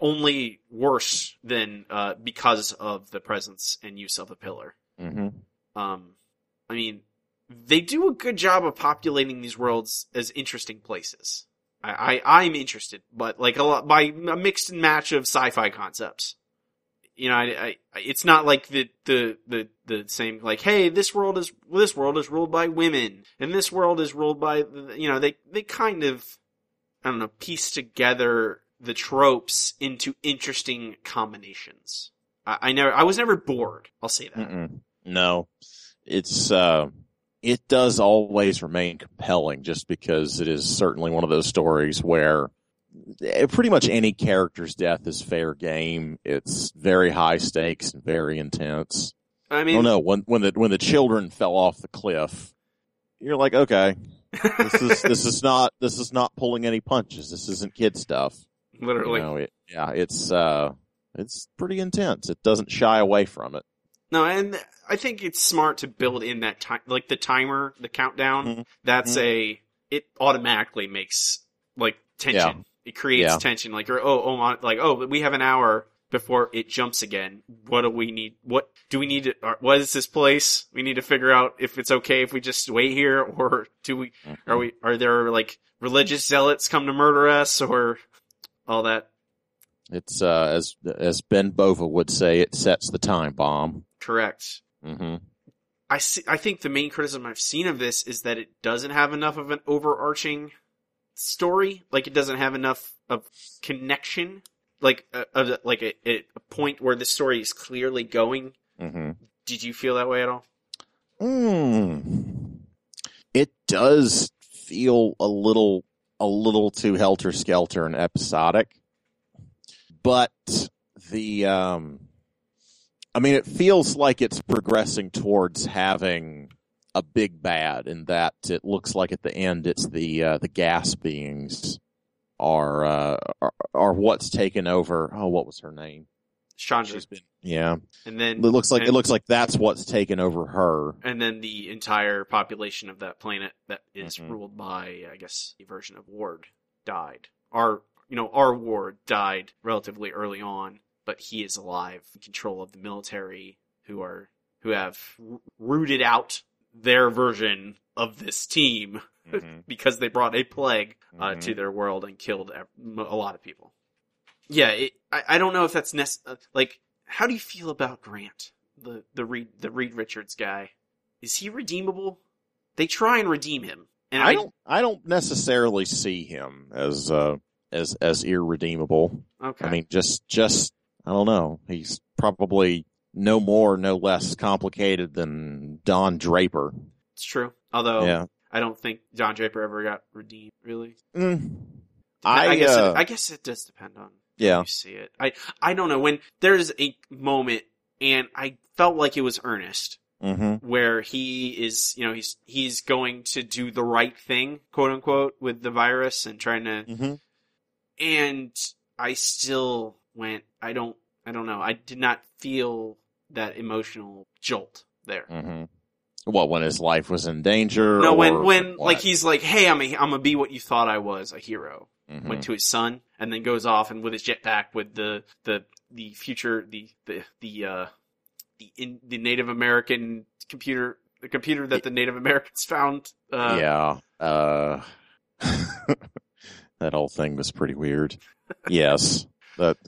only worse than, uh, because of the presence and use of the pillar. Mm-hmm. Um, I mean, they do a good job of populating these worlds as interesting places. I, I, I'm interested, but like a lot, by a mixed and match of sci-fi concepts. You know, I, I, it's not like the, the, the, the same, like, hey, this world is, this world is ruled by women, and this world is ruled by, you know, they, they kind of, I don't know, piece together the tropes into interesting combinations. I, I never, I was never bored. I'll say that. Mm-mm. No, it's, uh, It does always remain compelling just because it is certainly one of those stories where pretty much any character's death is fair game. It's very high stakes and very intense. I mean, I don't know, when, when the when the children fell off the cliff, you're like, okay, this is this is not this is not pulling any punches. This isn't kid stuff. Literally, you know, it, yeah, it's uh, it's pretty intense. It doesn't shy away from it. No, and I think it's smart to build in that time, like the timer, the countdown. Mm-hmm. That's mm-hmm. a it automatically makes like tension. Yeah. It creates yeah. tension. Like or oh oh like oh we have an hour before it jumps again. What do we need? What do we need? To, what is this place? We need to figure out if it's okay if we just wait here, or do we? Mm-hmm. Are we? Are there like religious zealots come to murder us or all that? It's uh, as as Ben Bova would say, it sets the time bomb. Correct. Mm-hmm. I see, I think the main criticism I've seen of this is that it doesn't have enough of an overarching story. Like it doesn't have enough of connection. Like a, a like a, a point where the story is clearly going. Mm-hmm. Did you feel that way at all? Mm. It does feel a little a little too helter skelter and episodic. But the, um, I mean, it feels like it's progressing towards having a big bad in that it looks like at the end it's the uh, the gas beings are, uh, are are what's taken over. Oh, what was her name? Shanji. She's been, yeah. And then it looks like and, it looks like that's what's taken over her. And then the entire population of that planet that is mm-hmm. ruled by, I guess, a version of Ward died. Our you know, our Ward died relatively early on, but he is alive in control of the military who are who have rooted out their version of this team mm-hmm. because they brought a plague uh, mm-hmm. to their world and killed a lot of people. Yeah, it, I, I don't know if that's necessary. Like, how do you feel about Grant, the the Reed the Reed Richards guy? Is he redeemable? They try and redeem him, and I, I don't. I don't necessarily see him as uh, as as irredeemable. Okay, I mean, just just I don't know. He's probably no more, no less complicated than Don Draper. It's true. Although, yeah. I don't think Don Draper ever got redeemed. Really, mm. I I guess, uh, it, I guess it does depend on. Yeah, you see it. I I don't know when there's a moment, and I felt like it was Ernest, mm-hmm. where he is, you know, he's he's going to do the right thing, quote unquote, with the virus and trying to. Mm-hmm. And I still went. I don't. I don't know. I did not feel that emotional jolt there. Mm-hmm. What, when his life was in danger? No, when when what? Like he's like, hey, I'm a, I'm gonna be what you thought I was, a hero. Mm-hmm. Went to his son, and then goes off and with his jetpack with the the the future the the the uh, the, in, the Native American computer the computer that the Native Americans found. Uh, yeah, uh, that whole thing was pretty weird. Yes, that.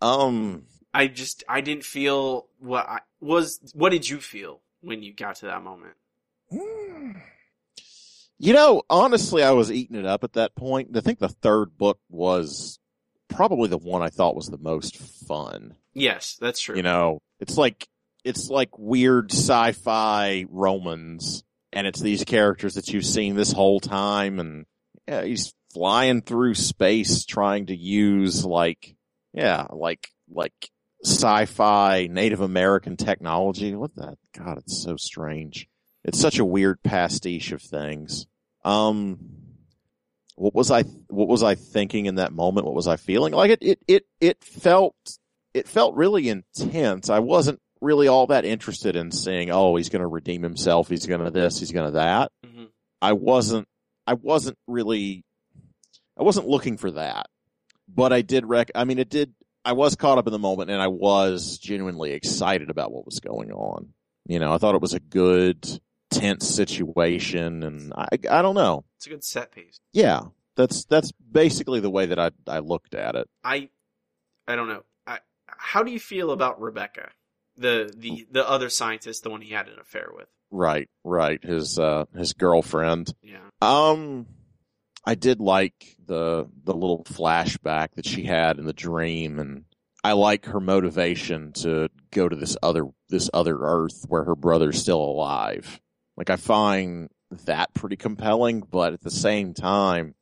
Um, I just I didn't feel what I was. What did you feel when you got to that moment? Mm. You know, honestly, I was eating it up at that point. I think the third book was probably the one I thought was the most fun. Yes, that's true. You know, it's like it's like weird sci-fi Romans, and it's these characters that you've seen this whole time, and yeah, he's flying through space trying to use like yeah, like like sci-fi Native American technology. What the God, it's so strange. It's such a weird pastiche of things. Um, what was I? What was I thinking in that moment? What was I feeling? Like it, it, it, it felt, it felt really intense. I wasn't really all that interested in seeing, oh, he's going to redeem himself. He's going to this. He's going to that. Mm-hmm. I wasn't. I wasn't really. I wasn't looking for that. But I did rec. I mean, it did. I was caught up in the moment, and I was genuinely excited about what was going on. You know, I thought it was a good, tense situation, and I, I don't know. It's a good set piece. Yeah, that's that's basically the way that I, I looked at it. I I don't know. I, how do you feel about Rebecca, the the the other scientist, the one he had an affair with? Right, right. His uh his girlfriend. Yeah. Um, I did like the the little flashback that she had in the dream, and I like her motivation to go to this other this other Earth where her brother's still alive. Like, I find that pretty compelling, but at the same time,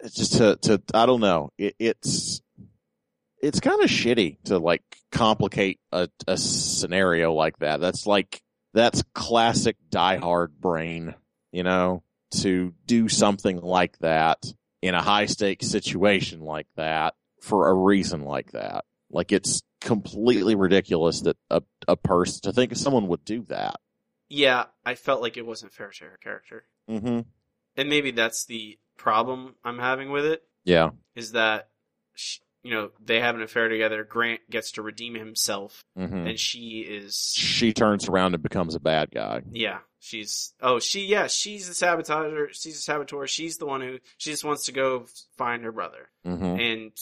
it's just to, to I don't know. It, it's it's kind of shitty to like complicate a, a scenario like that. That's like that's classic diehard brain, you know, to do something like that in a high stakes situation like that for a reason like that. Like, it's completely ridiculous that a a person to think someone would do that. Yeah, I felt like it wasn't fair to her character. Mm-hmm. And maybe that's the problem I'm having with it. Yeah, is that she, you know, they have an affair together. Grant gets to redeem himself, mm-hmm. and she is she turns around and becomes a bad guy. Yeah, she's oh she yeah she's the saboteur. She's the saboteur. She's the one who she just wants to go find her brother mm-hmm. and.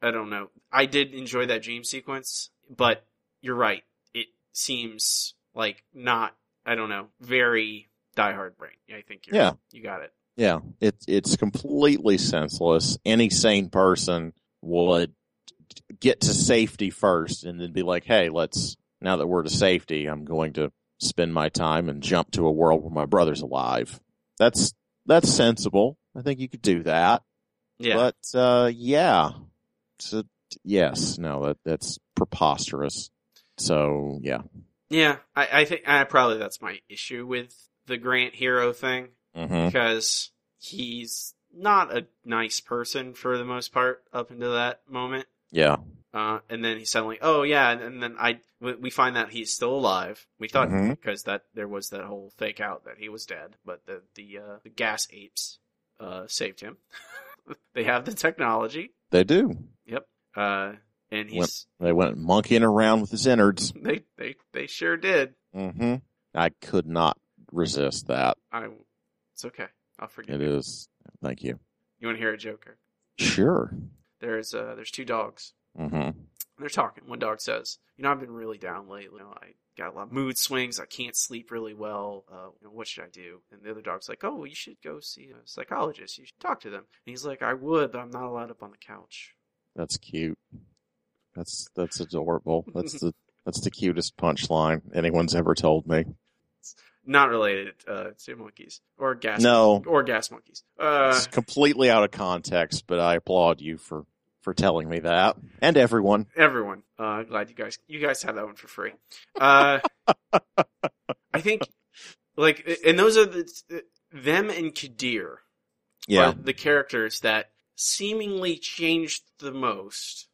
I don't know. I did enjoy that dream sequence, but you're right. It seems like not, I don't know, very diehard brain. I think you're, yeah. you got it. Yeah. It, it's completely senseless. Any sane person would get to safety first and then be like, hey, let's, now that we're to safety, I'm going to spend my time and jump to a world where my brother's alive. That's, that's sensible. I think you could do that. Yeah. But, uh, yeah. So, yes, no, that, that's preposterous. So, yeah. Yeah, I, I think I, probably that's my issue with the Grant hero thing. Mm-hmm. Because he's not a nice person for the most part up until that moment. Yeah. Uh, and then he suddenly, oh yeah, and, and then I we find that he's still alive. We thought mm-hmm. because that there was that whole fake out that he was dead, but the the, uh, the gas apes uh, saved him. They have the technology. They do. Yep. Uh, and he's went, they went monkeying around with his innards. They they they sure did. Mm-hmm. I could not resist that. I. It's okay. I'll forgive you. It is. Thank you. You want to hear a Joker? Sure. There's uh there's two dogs. Mm-hmm. They're talking. One dog says, you know, I've been really down lately. You know, I got a lot of mood swings. I can't sleep really well. Uh, you know, what should I do? And the other dog's like, oh, well, you should go see a psychologist. You should talk to them. And he's like, I would, but I'm not allowed up on the couch. That's cute. That's that's adorable. That's the that's the cutest punchline anyone's ever told me. It's not related uh, to monkeys or gas. No. Or gas monkeys. Uh, it's completely out of context, but I applaud you for... for telling me that, and everyone, everyone, uh, glad you guys, you guys have that one for free. Uh, I think, like, and those are the them and Kadir, yeah, are the characters that seemingly changed the most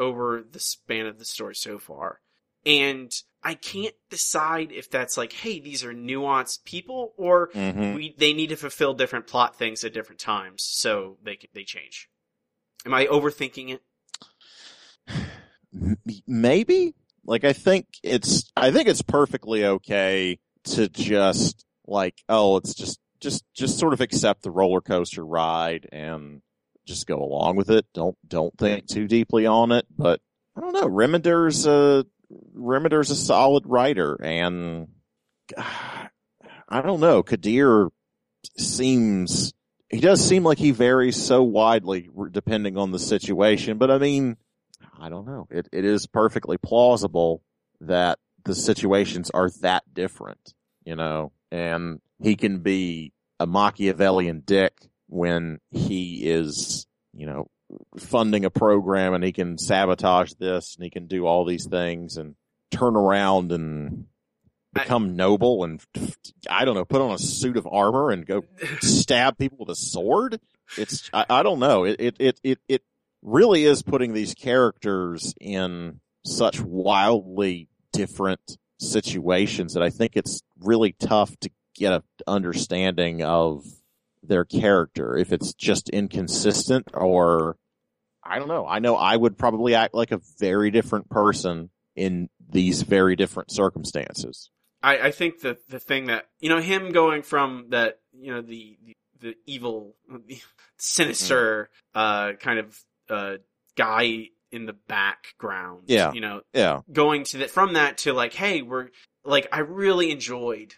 over the span of the story so far, and I can't decide if that's like, hey, these are nuanced people, or mm-hmm. we they need to fulfill different plot things at different times, so they they change. Am I overthinking it? Maybe. Like, I think it's, I think it's perfectly okay to just like, oh, it's just, just, just sort of accept the roller coaster ride and just go along with it. Don't, don't think too deeply on it. But I don't know. Remender's a, Remender's a solid writer, and uh, I don't know. Kadir seems. He does seem like he varies so widely depending on the situation, but I mean, I don't know. It it is perfectly plausible that the situations are that different, you know, and he can be a Machiavellian dick when he is, you know, funding a program, and he can sabotage this, and he can do all these things and turn around and become I, noble and, I don't know, put on a suit of armor and go stab people with a sword? It's, I, I don't know. It, it, it, it, it really is putting these characters in such wildly different situations that I think it's really tough to get an understanding of their character. If it's just inconsistent, or, I don't know. I know I would probably act like a very different person in these very different circumstances. I, I think that the thing that, you know, him going from that, you know, the the, the evil, the sinister uh, kind of uh, guy in the background, yeah, you know, yeah, going to the, from that to like, hey, we're like, I really enjoyed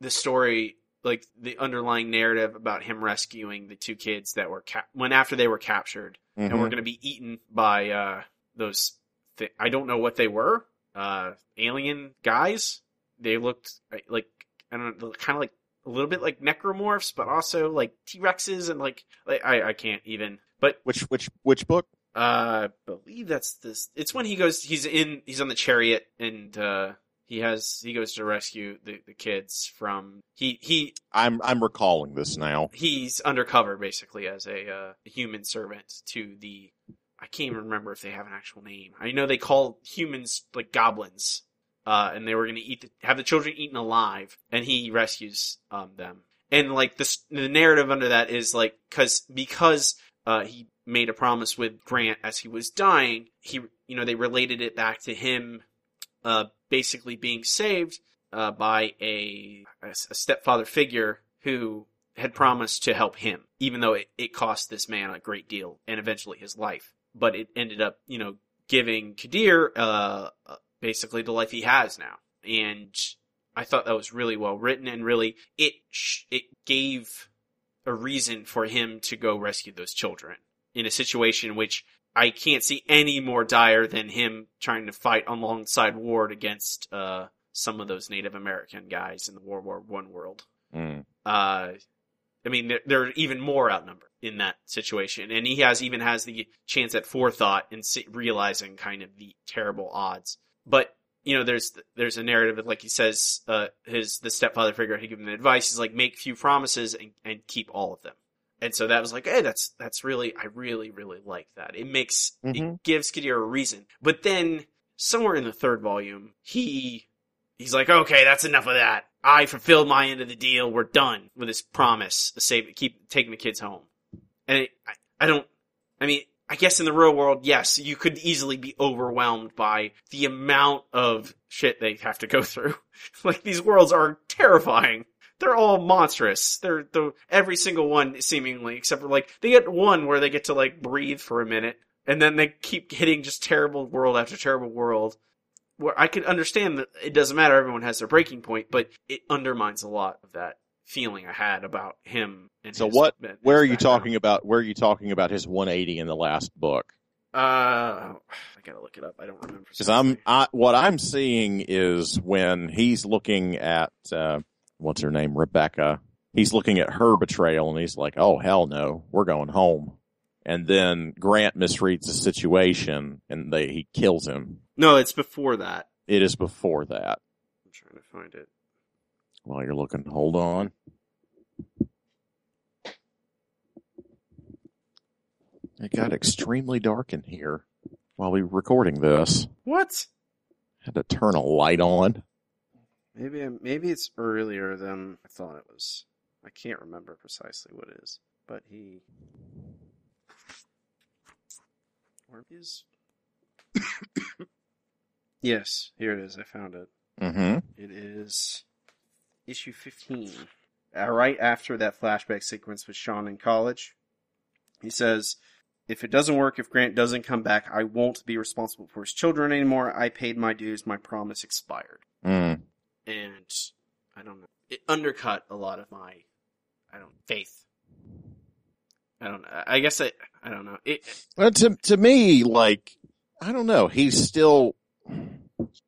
the story, like the underlying narrative about him rescuing the two kids that were cap- when after they were captured mm-hmm. and were going to be eaten by uh, those. Th- I don't know what they were. Uh, alien guys. They looked like, I don't know, kind of like a little bit like necromorphs, but also like T-Rexes and like, like I, I can't even. But which which which book? Uh, I believe that's this. It's when he goes. He's in. He's on the chariot, and uh, he has. He goes to rescue the, the kids from. He he. I'm I'm recalling this now. He's undercover basically as a uh, human servant to the. I can't even remember if they have an actual name. I know they call humans like goblins, uh, and they were going to eat the, have the children eaten alive, and he rescues um, them. And like the the narrative under that is like because because uh, he made a promise with Grant as he was dying, he you know they related it back to him uh, basically being saved uh, by a, a stepfather figure who had promised to help him, even though it, it cost this man a great deal and eventually his life. But it ended up, you know, giving Kadir uh, basically the life he has now. And I thought that was really well written, and really it it gave a reason for him to go rescue those children in a situation which I can't see any more dire than him trying to fight alongside Ward against uh, some of those Native American guys in the World War One world. Mm. Uh, I mean, they're, they're even more outnumbered in that situation, and he has even has the chance at forethought and realizing kind of the terrible odds. But you know, there's there's a narrative that, like he says, uh, his the stepfather figure he gave him the advice is like make few promises and, and keep all of them. And so that was like, hey, that's that's really, I really, really like that. It makes, mm-hmm. it gives Kadir a reason. But then somewhere in the third volume, he he's like, okay, that's enough of that. I fulfilled my end of the deal. We're done with this promise to save, keep taking the kids home. And it, I, I don't, I mean, I guess in the real world, yes, you could easily be overwhelmed by the amount of shit they have to go through. Like, these worlds are terrifying. They're all monstrous. They're the every single one, seemingly, except for, like, they get one where they get to, like, breathe for a minute, and then they keep hitting just terrible world after terrible world. Where I can understand that it doesn't matter, everyone has their breaking point, but it undermines a lot of that feeling I had about him. And so his, what? Where are you background. talking about? Where are you talking about his one eighty in the last book? Uh, I gotta look it up. I don't remember. Because I'm, I, what I'm seeing is when he's looking at. Uh, What's her name? Rebecca. He's looking at her betrayal, and he's like, oh, hell no, we're going home. And then Grant misreads the situation, and they he kills him. No, it's before that. It is before that. I'm trying to find it. While you're looking, hold on. It got extremely dark in here while we were recording this. What? Had to turn a light on. Maybe I'm, maybe it's earlier than I thought it was. I can't remember precisely what it is, but he... Where is... Yes, here it is. I found it. Mm-hmm. It is issue fifteen. Uh, right after that flashback sequence with Sean in college, he says, if it doesn't work, if Grant doesn't come back, I won't be responsible for his children anymore. I paid my dues. My promise expired. Mm. And, I don't know, it undercut a lot of my, I don't faith. I don't know. I guess I, I don't know. It, well, to to me, like, I don't know. He's still,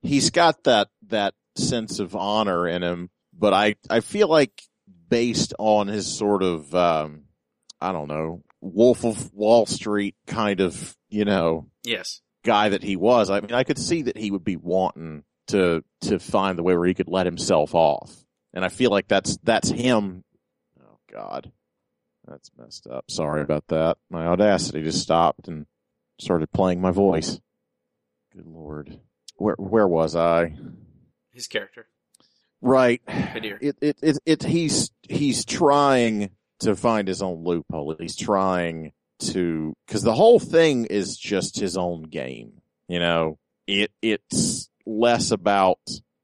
he's got that, that sense of honor in him, but I, I feel like based on his sort of, um, I don't know, Wolf of Wall Street kind of, you know, yes, guy that he was. I mean, I could see that he would be wanting to to find the way where he could let himself off. And I feel like that's that's him. Oh, God. That's messed up. Sorry about that. My Audacity just stopped and started playing my voice. Good Lord. Where where was I? His character. Right. It, it, it, it, he's, he's trying to find his own loophole. He's trying to... Because the whole thing is just his own game. You know? It It's... less about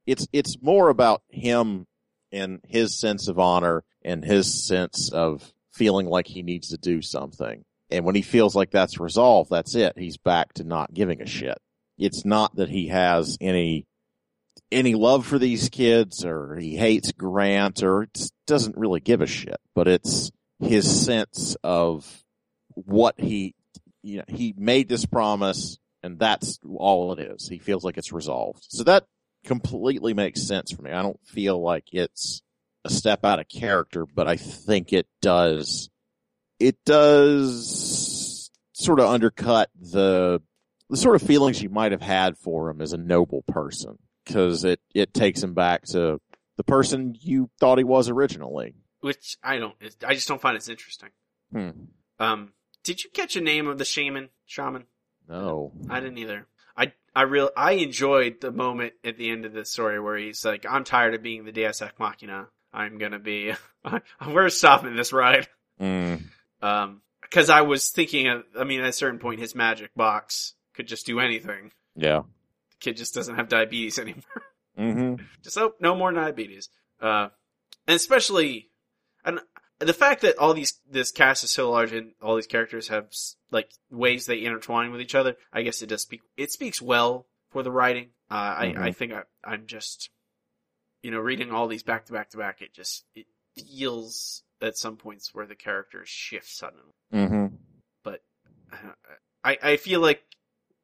it's it's more about him and his sense of honor and his sense of feeling like he needs to do something, and when he feels like that's resolved, that's it, he's back to not giving a shit. It's not that he has any any love for these kids or he hates Grant or doesn't really give a shit, but it's his sense of what he, you know, he made this promise. And that's all it is. He feels like it's resolved. So that completely makes sense for me. I don't feel like it's a step out of character, but I think it does. It does sort of undercut the the sort of feelings you might have had for him as a noble person, because it, it takes him back to the person you thought he was originally. Which I don't. I just don't find it's interesting. Hmm. Um, did you catch a name of the shaman? Shaman? No, I didn't either. I I real I enjoyed the moment at the end of the story where he's like, "I'm tired of being the Deus Ex Machina. I'm gonna be. We're stopping this ride." Mm. Um, because I was thinking, of, I mean, at a certain point, his magic box could just do anything. Yeah, the kid just doesn't have diabetes anymore. Mm-hmm. Just oh, no more diabetes. Uh, and especially, and the fact that all these this cast is so large and all these characters have. Like ways they intertwine with each other, I guess it does speak. It speaks well for the writing. Uh, mm-hmm. I, I think I, I'm just, you know, reading all these back to back to back. It just it feels at some points where the characters shift suddenly. Mm-hmm. But uh, I I feel like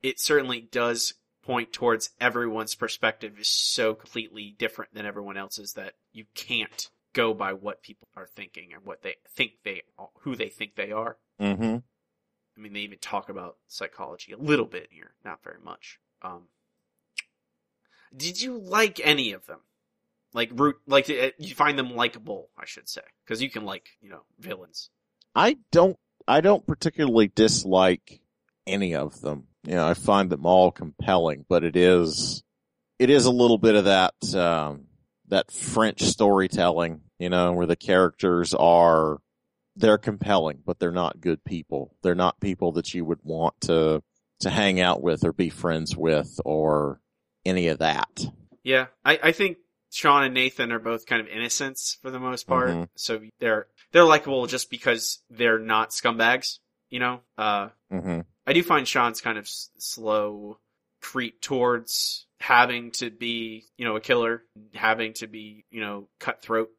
it certainly does point towards everyone's perspective is so completely different than everyone else's that you can't go by what people are thinking and what they think they who they think they are. Mm-hmm. I mean, they even talk about psychology a little bit here, not very much. Um, did you like any of them? Like, root, like you find them likable, I should say, because you can like, you know, villains. I don't I don't particularly dislike any of them. You know, I find them all compelling, but it is it is a little bit of that um, that French storytelling, you know, where the characters are they're compelling, but they're not good people. They're not people that you would want to to hang out with or be friends with or any of that. Yeah, I, I think Sean and Nathan are both kind of innocents for the most part. Mm-hmm. So they're they're likable just because they're not scumbags, you know? Uh, mm-hmm. I do find Sean's kind of s- slow creep towards having to be, you know, a killer, having to be, you know, cutthroat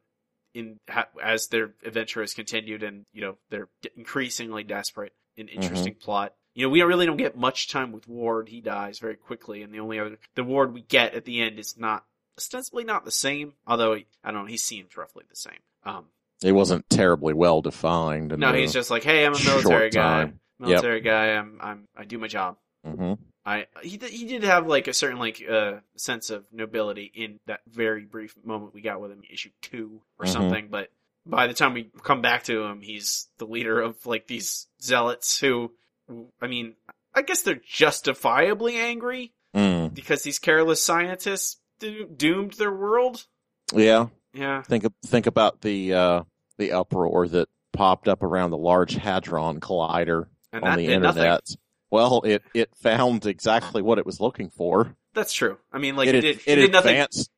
in ha- as their adventure has continued and, you know, they're increasingly desperate and interesting mm-hmm. plot. You know, we really don't get much time with Ward. He dies very quickly, and the only other the Ward we get at the end is not ostensibly not the same. Although he, I don't know, he seems roughly the same. Um, it wasn't terribly well defined. No, he's just like, hey, I'm a military guy, time. military yep. guy. I'm, I'm, I do my job. Mm-hmm. I he he did have like a certain like uh, sense of nobility in that very brief moment we got with him in issue two or mm-hmm. something, but by the time we come back to him, he's the leader of like these zealots who. I mean, I guess they're justifiably angry mm. because these careless scientists do- doomed their world. Yeah, yeah. Think think about the uh, the uproar that popped up around the Large Hadron Collider and on the internet. Nothing. Well, it, it found exactly what it was looking for. That's true. I mean, like it, it, it, it, it did nothing.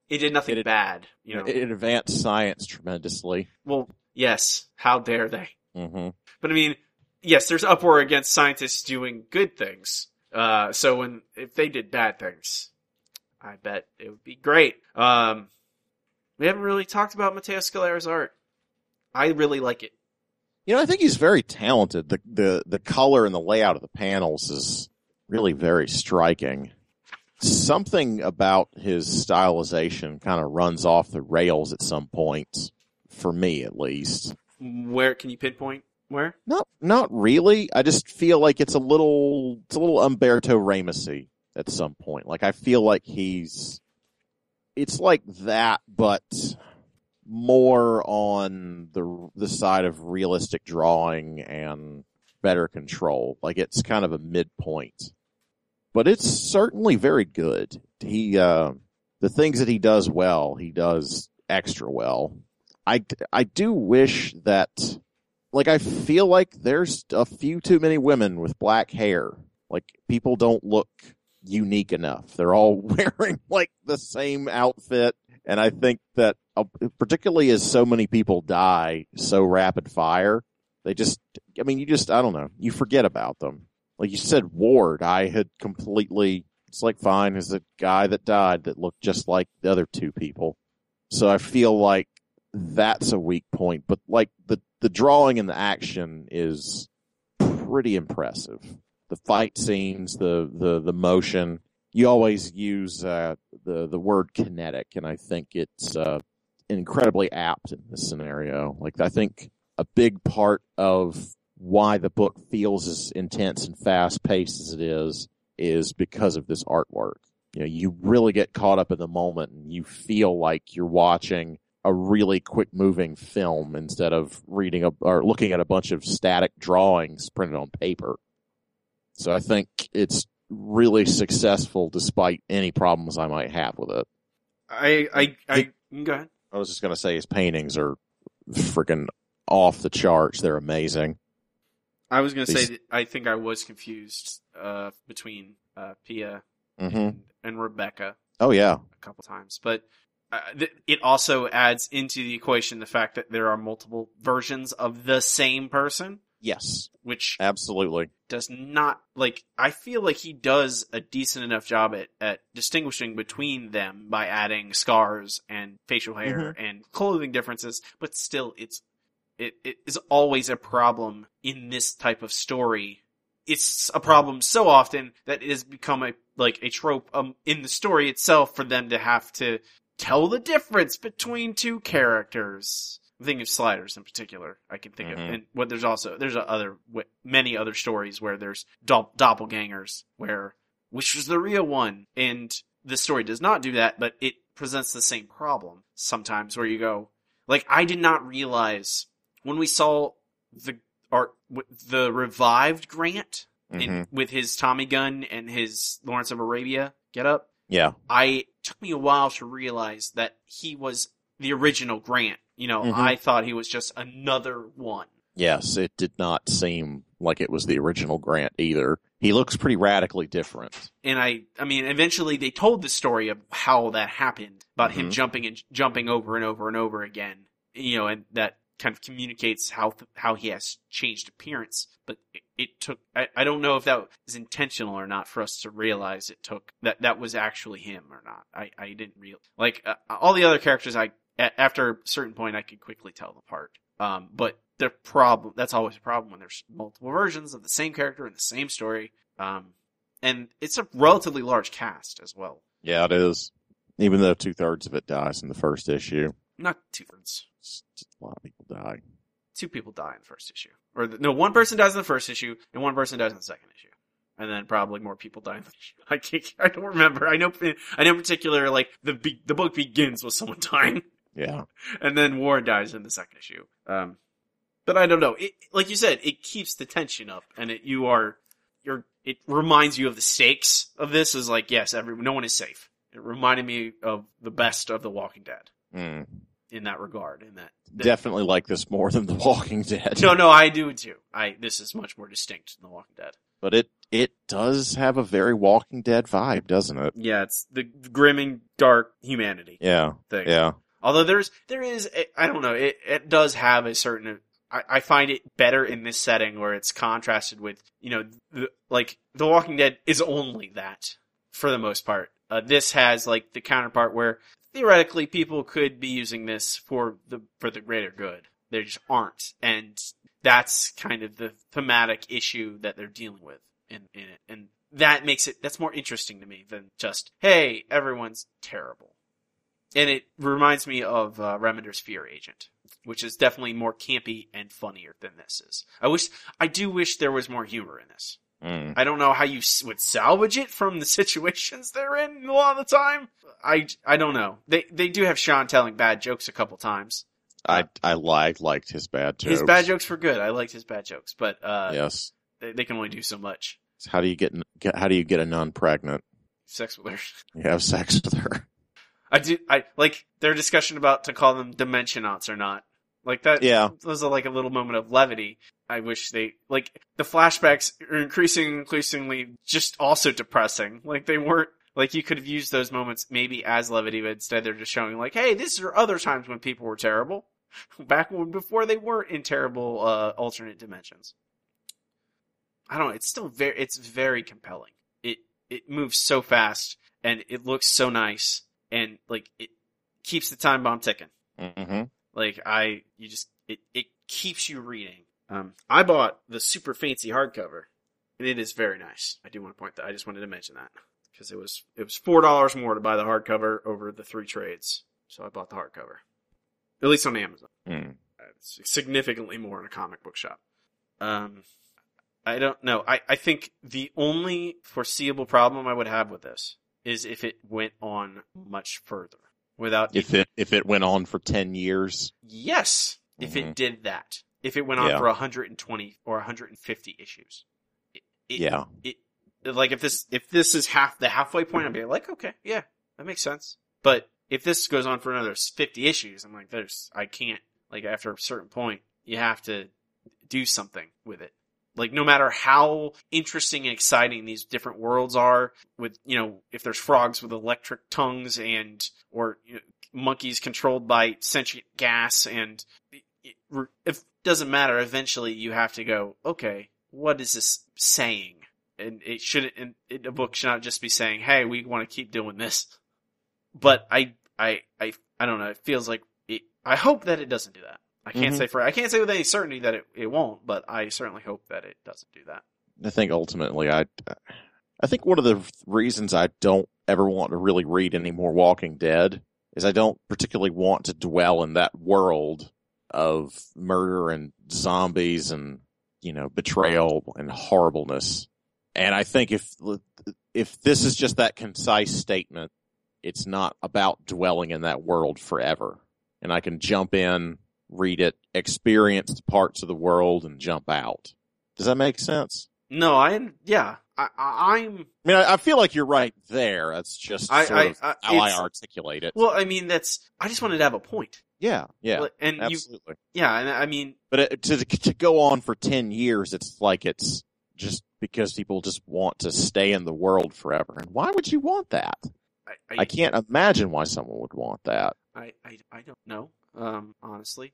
It did nothing it, bad. You know, it advanced science tremendously. Well, yes. How dare they? Mm-hmm. But I mean. Yes, there's uproar against scientists doing good things. Uh, so when if they did bad things, I bet it would be great. Um, we haven't really talked about Mateo Scalera's art. I really like it. You know, I think he's very talented. The the the color and the layout of the panels is really very striking. Something about his stylization kind of runs off the rails at some point, for me at least. Where can you pinpoint? Where? Not, not really. I just feel like it's a little, it's a little Umberto Ramos-y at some point. Like I feel like he's, it's like that, but more on the the side of realistic drawing and better control. Like it's kind of a midpoint, but it's certainly very good. He, uh, the things that he does well, he does extra well. I, I do wish that. Like, I feel like there's a few too many women with black hair. Like, people don't look unique enough. They're all wearing, like, the same outfit. And I think that, uh, particularly as so many people die so rapid fire, they just, I mean, you just, I don't know, you forget about them. Like you said, Ward, I had completely, it's like, fine, is a guy that died that looked just like the other two people. So I feel like that's a weak point. But, like, the The drawing and the action is pretty impressive. The fight scenes, the the, the motion. You always use uh, the the word kinetic, and I think it's uh, incredibly apt in this scenario. Like I think a big part of why the book feels as intense and fast paced as it is is because of this artwork. You know, you really get caught up in the moment, and you feel like you're watching a really quick moving film instead of reading a, or looking at a bunch of static drawings printed on paper. So I think it's really successful despite any problems I might have with it. I, I, I, the, go ahead. I was just going to say his paintings are freaking off the charts. They're amazing. I was going to say, that I think I was confused, uh, between, uh, Pia mm-hmm. and, and Rebecca. Oh yeah. A couple times, but, Uh, th- it also adds into the equation the fact that there are multiple versions of the same person. Yes. Which absolutely does not, like, I feel like he does a decent enough job at, at distinguishing between them by adding scars and facial hair mm-hmm. and clothing differences, but still it's, it, it is always a problem in this type of story. It's a problem so often that it has become a, like, a trope um, in the story itself for them to have to tell the difference between two characters. I'm thinking of Sliders in particular. I can think mm-hmm. of, and what there's also there's other many other stories where there's do- doppelgangers, where which was the real one, and this story does not do that, but it presents the same problem sometimes. Where you go, like I did not realize when we saw the the revived Grant mm-hmm. in, with his Tommy gun and his Lawrence of Arabia get up. Yeah. I it took me a while to realize that he was the original Grant. You know, mm-hmm. I thought he was just another one. Yes, it did not seem like it was the original Grant either. He looks pretty radically different. And I, I mean, eventually they told the story of how that happened, about mm-hmm. him jumping and jumping over and over and over again. You know, and that kind of communicates how how he has changed appearance. But it, it took, I, I don't know if that was intentional or not for us to realize it took, that that was actually him or not. I, I didn't realize. Like, uh, all the other characters, I a, after a certain point, I could quickly tell them apart. Um, but the problem, that's always a problem when there's multiple versions of the same character in the same story. Um, and it's a relatively large cast as well. Yeah, it is. Even though two thirds of it dies in the first issue. Not two thirds. A lot of people die. Two people die in the first issue. Or the, no, one person dies in the first issue, and one person dies in the second issue. And then probably more people die in the issue. I can't, I don't remember. I know, I know in particular, like, the be, the book begins with someone dying. Yeah. And then War dies in the second issue. Um, but I don't know. It, like you said, it keeps the tension up, and it, you are, you're, it reminds you of the stakes of this. Is like, yes, everyone, no one is safe. It reminded me of the best of The Walking Dead. Mm. In that regard, in that, that definitely like this more than The Walking Dead. No, no, I do too. I this is much more distinct than The Walking Dead. But it it does have a very Walking Dead vibe, doesn't it? Yeah, it's the grim and dark humanity. Yeah, thing. Yeah. Although there's there is I don't know it it does have a certain I, I find it better in this setting where it's contrasted with you know the, like The Walking Dead is only that for the most part. Uh, this has like the counterpart where. Theoretically, people could be using this for the for the greater good. They just aren't, and that's kind of the thematic issue that they're dealing with in, in it. And that makes it that's more interesting to me than just hey, everyone's terrible. And it reminds me of uh, Remender's Fear Agent, which is definitely more campy and funnier than this is. I wish I do wish there was more humor in this. Mm. I don't know how you would salvage it from the situations they're in a lot of the time. I, I don't know. They they do have Sean telling bad jokes a couple times. I I liked liked his bad jokes. His bad jokes were good. I liked his bad jokes, but uh, yes, they, they can only do so much. So how do you get how do you get a nun pregnant? Sex with her. You have sex with her. I do. I like their discussion about to call them Dimensionauts or not. Like that. Yeah, was a, like a little moment of levity. I wish they, like, the flashbacks are increasingly, increasingly just also depressing. Like, they weren't, like, you could have used those moments maybe as levity, but instead they're just showing, like, hey, these are other times when people were terrible. Back when, before they weren't in terrible, uh, alternate dimensions. I don't know, it's still very, it's very compelling. It, it moves so fast, and it looks so nice, and, like, it keeps the time bomb ticking. Mm-hmm. Like, I, you just, it, it keeps you reading. Um, I bought the super fancy hardcover, and it is very nice. I do want to point that. I just wanted to mention that because it was it was four dollars more to buy the hardcover over the three trades. So I bought the hardcover, at least on Amazon. Mm. Uh, it's significantly more in a comic book shop. Um, I don't know. I, I think the only foreseeable problem I would have with this is if it went on much further. Without if it if it went on for ten years. Yes, if mm-hmm. it did that. If it went on yeah. for one hundred twenty or one hundred fifty issues, it, it, yeah, it like if this if this is half the halfway point, I'd be like, okay, yeah, that makes sense. But if this goes on for another fifty issues, I'm like, there's I can't like after a certain point, you have to do something with it. Like no matter how interesting and exciting these different worlds are, with you know if there's frogs with electric tongues and or you know, monkeys controlled by sentient gas and if doesn't matter. Eventually, you have to go. Okay, what is this saying? And it shouldn't. And it, a book should not just be saying, "Hey, we want to keep doing this." But I, I, I, I don't know. It feels like it, I hope that it doesn't do that. I can't mm-hmm. say for I can't say with any certainty that it, it won't, but I certainly hope that it doesn't do that. I think ultimately, I, I think one of the reasons I don't ever want to really read any more Walking Dead is I don't particularly want to dwell in that world. Of murder and zombies and, you know, betrayal and horribleness. And I think if, if this is just that concise statement, it's not about dwelling in that world forever. And I can jump in read it, experience parts of the world, and jump out. Does that make sense? No, I yeah, I, I, I'm. I mean, I, I feel like you're right there. That's just I, sort I, of I, how I articulate it. Well, I mean, that's. I just wanted to have a point. Yeah, yeah, and absolutely. You, yeah, and I mean, but it, to to go on for ten years, it's like it's just because people just want to stay in the world forever. And why would you want that? I, I, I can't imagine why someone would want that. I I, I don't know. Um, honestly,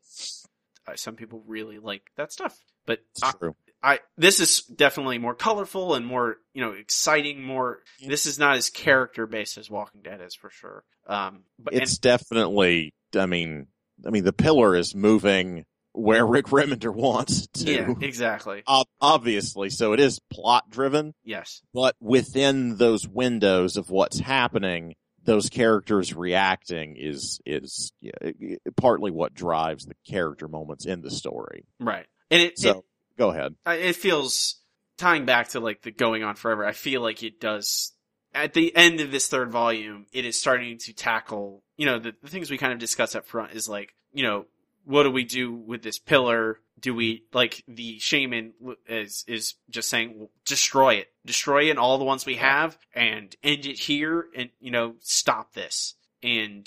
I, some people really like that stuff, but it's I, true. I, this is definitely more colorful and more, you know, exciting, more, this is not as character based as Walking Dead is for sure. Um, but it's and, definitely, I mean, I mean, the pillar is moving where Rick Remender wants to. Yeah, exactly. Ob- obviously. So it is plot driven. Yes. But within those windows of what's happening, those characters reacting is, is yeah, it, it, partly what drives the character moments in the story. Right. And it, so, it Go ahead. It feels, tying back to like the going on forever, I feel like it does, at the end of this third volume, it is starting to tackle, you know, the, the things we kind of discussed up front is like, you know, what do we do with this pillar? Do we, like, the shaman is, is just saying, well, destroy it. Destroy it and all the ones we have and end it here and, you know, stop this. And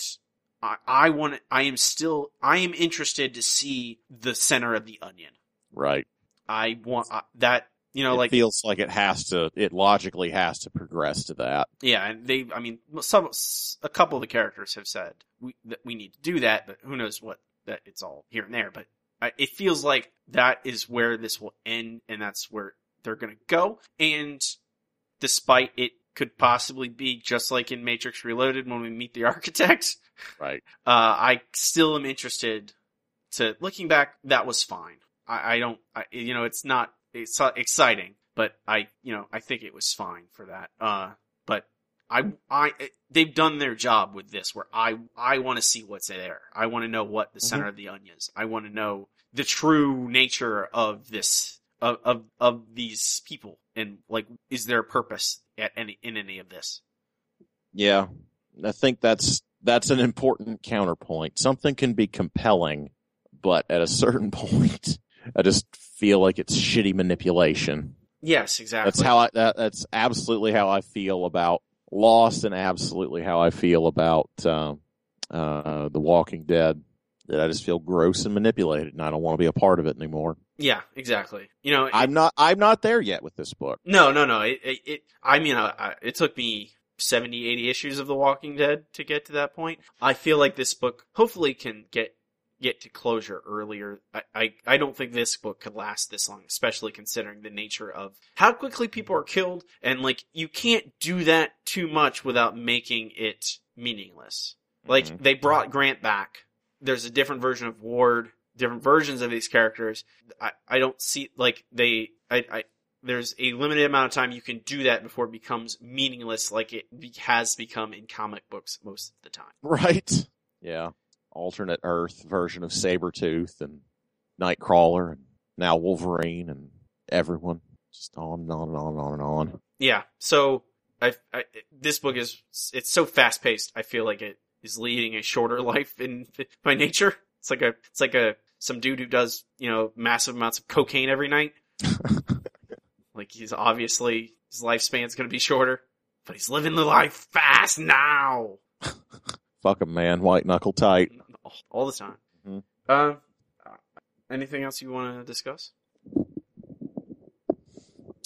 I, I want, I am still, I am interested to see the center of the onion. Right. I want uh, that, you know, it like feels like it has to, it logically has to progress to that. Yeah. And they, I mean, some, a couple of the characters have said we, that we need to do that, but who knows what that it's all here and there, but I, it feels like that is where this will end and that's where they're going to go. And despite it could possibly be just like in Matrix Reloaded when we meet the architects, right. Uh, I still am interested to looking back. That was fine. I don't, I, you know, it's not, it's not exciting, but I, you know, I think it was fine for that. Uh, but I, I, they've done their job with this where I, I want to see what's there. I want to know what the center mm-hmm. of the onion is. I want to know the true nature of this, of, of, of these people. And like, is there a purpose at any, in any of this? Yeah. I think that's, that's an important counterpoint. Something can be compelling, but at a certain point, I just feel like it's shitty manipulation. Yes, exactly. That's how I, that, that's absolutely how I feel about Lost and absolutely how I feel about, um, uh, uh, The Walking Dead. That I just feel gross and manipulated and I don't want to be a part of it anymore. Yeah, exactly. You know, it, I'm not, I'm not there yet with this book. No, no, no. It, it, it I mean, I, I, it took me seventy, eighty issues of The Walking Dead to get to that point. I feel like this book hopefully can get, get to closure earlier. I, I I don't think this book could last this long, especially considering the nature of how quickly people are killed, and like you can't do that too much without making it meaningless. Like mm-hmm. they brought Grant back. There's a different version of Ward, different versions of these characters. I, I don't see like they I, I there's a limited amount of time you can do that before it becomes meaningless like it has become in comic books most of the time. Right. Yeah. Alternate Earth version of Sabretooth and Nightcrawler and now Wolverine and everyone just on and on and on and on and on. Yeah. So I, I, this book is, it's so fast paced. I feel like it is leading a shorter life in by nature. It's like a, it's like a, some dude who does, you know, massive amounts of cocaine every night. Like he's obviously, his lifespan's going to be shorter, but he's living the life fast now. Fuck a man, white knuckle tight. All the time. Mm-hmm. Uh, anything else you want to discuss?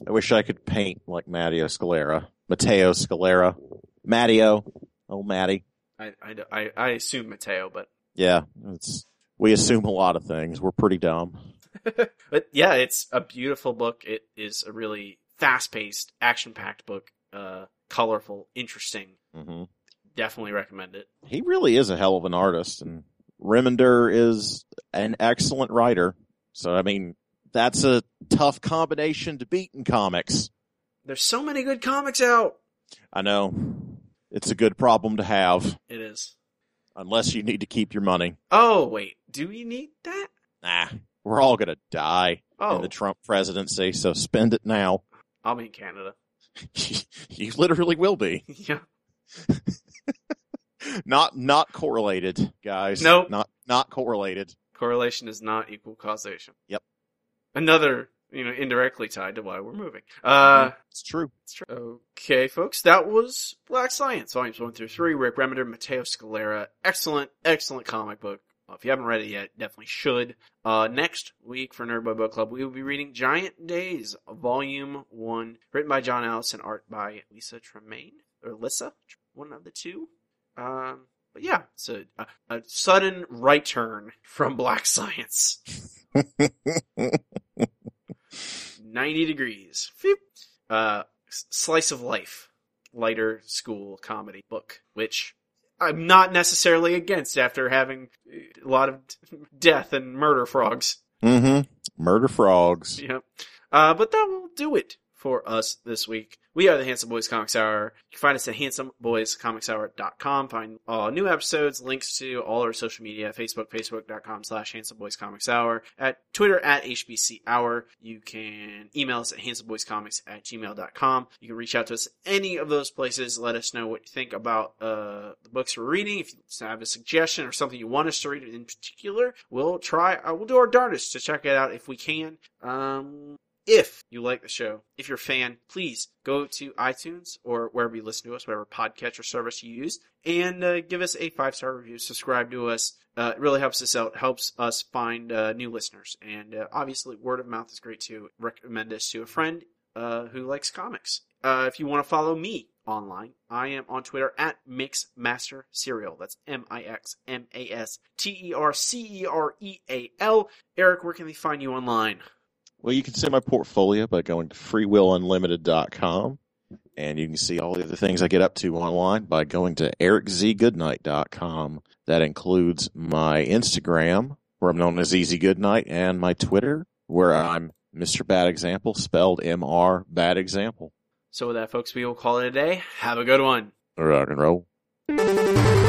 I wish I could paint like Matteo Scalera. Matteo Scalera. Matteo. Oh, Matty. I, I, I assume Matteo, but... Yeah, it's we assume a lot of things. We're pretty dumb. But yeah, it's a beautiful book. It is a really fast-paced, action-packed book. Uh, colorful, interesting. Mm-hmm. Definitely recommend it. He really is a hell of an artist, and Remender is an excellent writer. So, I mean, that's a tough combination to beat in comics. There's so many good comics out. I know. It's a good problem to have. It is. Unless you need to keep your money. Oh, wait. Do we need that? Nah. We're all going to die oh. in the Trump presidency, so spend it now. I'll be in Canada. You literally will be. Yeah. not not correlated, guys. Nope. Not not correlated. Correlation does not equal causation. Yep. Another, you know, indirectly tied to why we're moving. Uh, it's true. It's true. Okay, folks, that was Black Science, volumes one through three. Rick Remender, Mateo Scalera. Excellent, excellent comic book. Well, if you haven't read it yet, definitely should. Uh, next week for Nerdboy Book Club, we will be reading Giant Days, Volume one, written by John Ellis and art by Lisa Tremaine, or Lissa, one of the two. Um, but yeah, it's a, a, a sudden right turn from Black Science. ninety degrees. Uh, slice of life, lighter school comedy book, which I'm not necessarily against after having a lot of death and murder frogs. Mm-hmm. Murder frogs. Yep. Uh, but that will do it for us this week. We are the Handsome Boys Comics Hour. You can find us at handsome boys comics hour dot com. Find uh, new episodes, links to all our social media, Facebook, facebook.com slash handsomeboyscomicshour, at Twitter at H B C Hour. You can email us at handsomeboyscomics at gmail dot com. You can reach out to us at any of those places. Let us know what you think about uh, the books we're reading. If you have a suggestion or something you want us to read in particular, we'll try, uh, we'll do our darndest to check it out if we can. Um... If you like the show, if you're a fan, please go to iTunes or wherever you listen to us, whatever podcatcher service you use, and uh, give us a five-star review. Subscribe to us. Uh, it really helps us out, helps us find uh, new listeners. And uh, obviously, word of mouth is great too. Recommend us to a friend uh, who likes comics. Uh, if you want to follow me online, I am on Twitter at MixmasterCereal. That's M I X M A S T E R C E R E A L. Eric, where can they find you online? Well, you can see my portfolio by going to free will unlimited dot com, and you can see all the other things I get up to online by going to eric z goodnight dot com. That includes my Instagram, where I'm known as Easy Goodnight, and my Twitter, where I'm Mister Bad Example, spelled M R Bad Example. So with that, folks, we will call it a day. Have a good one. Rock and roll.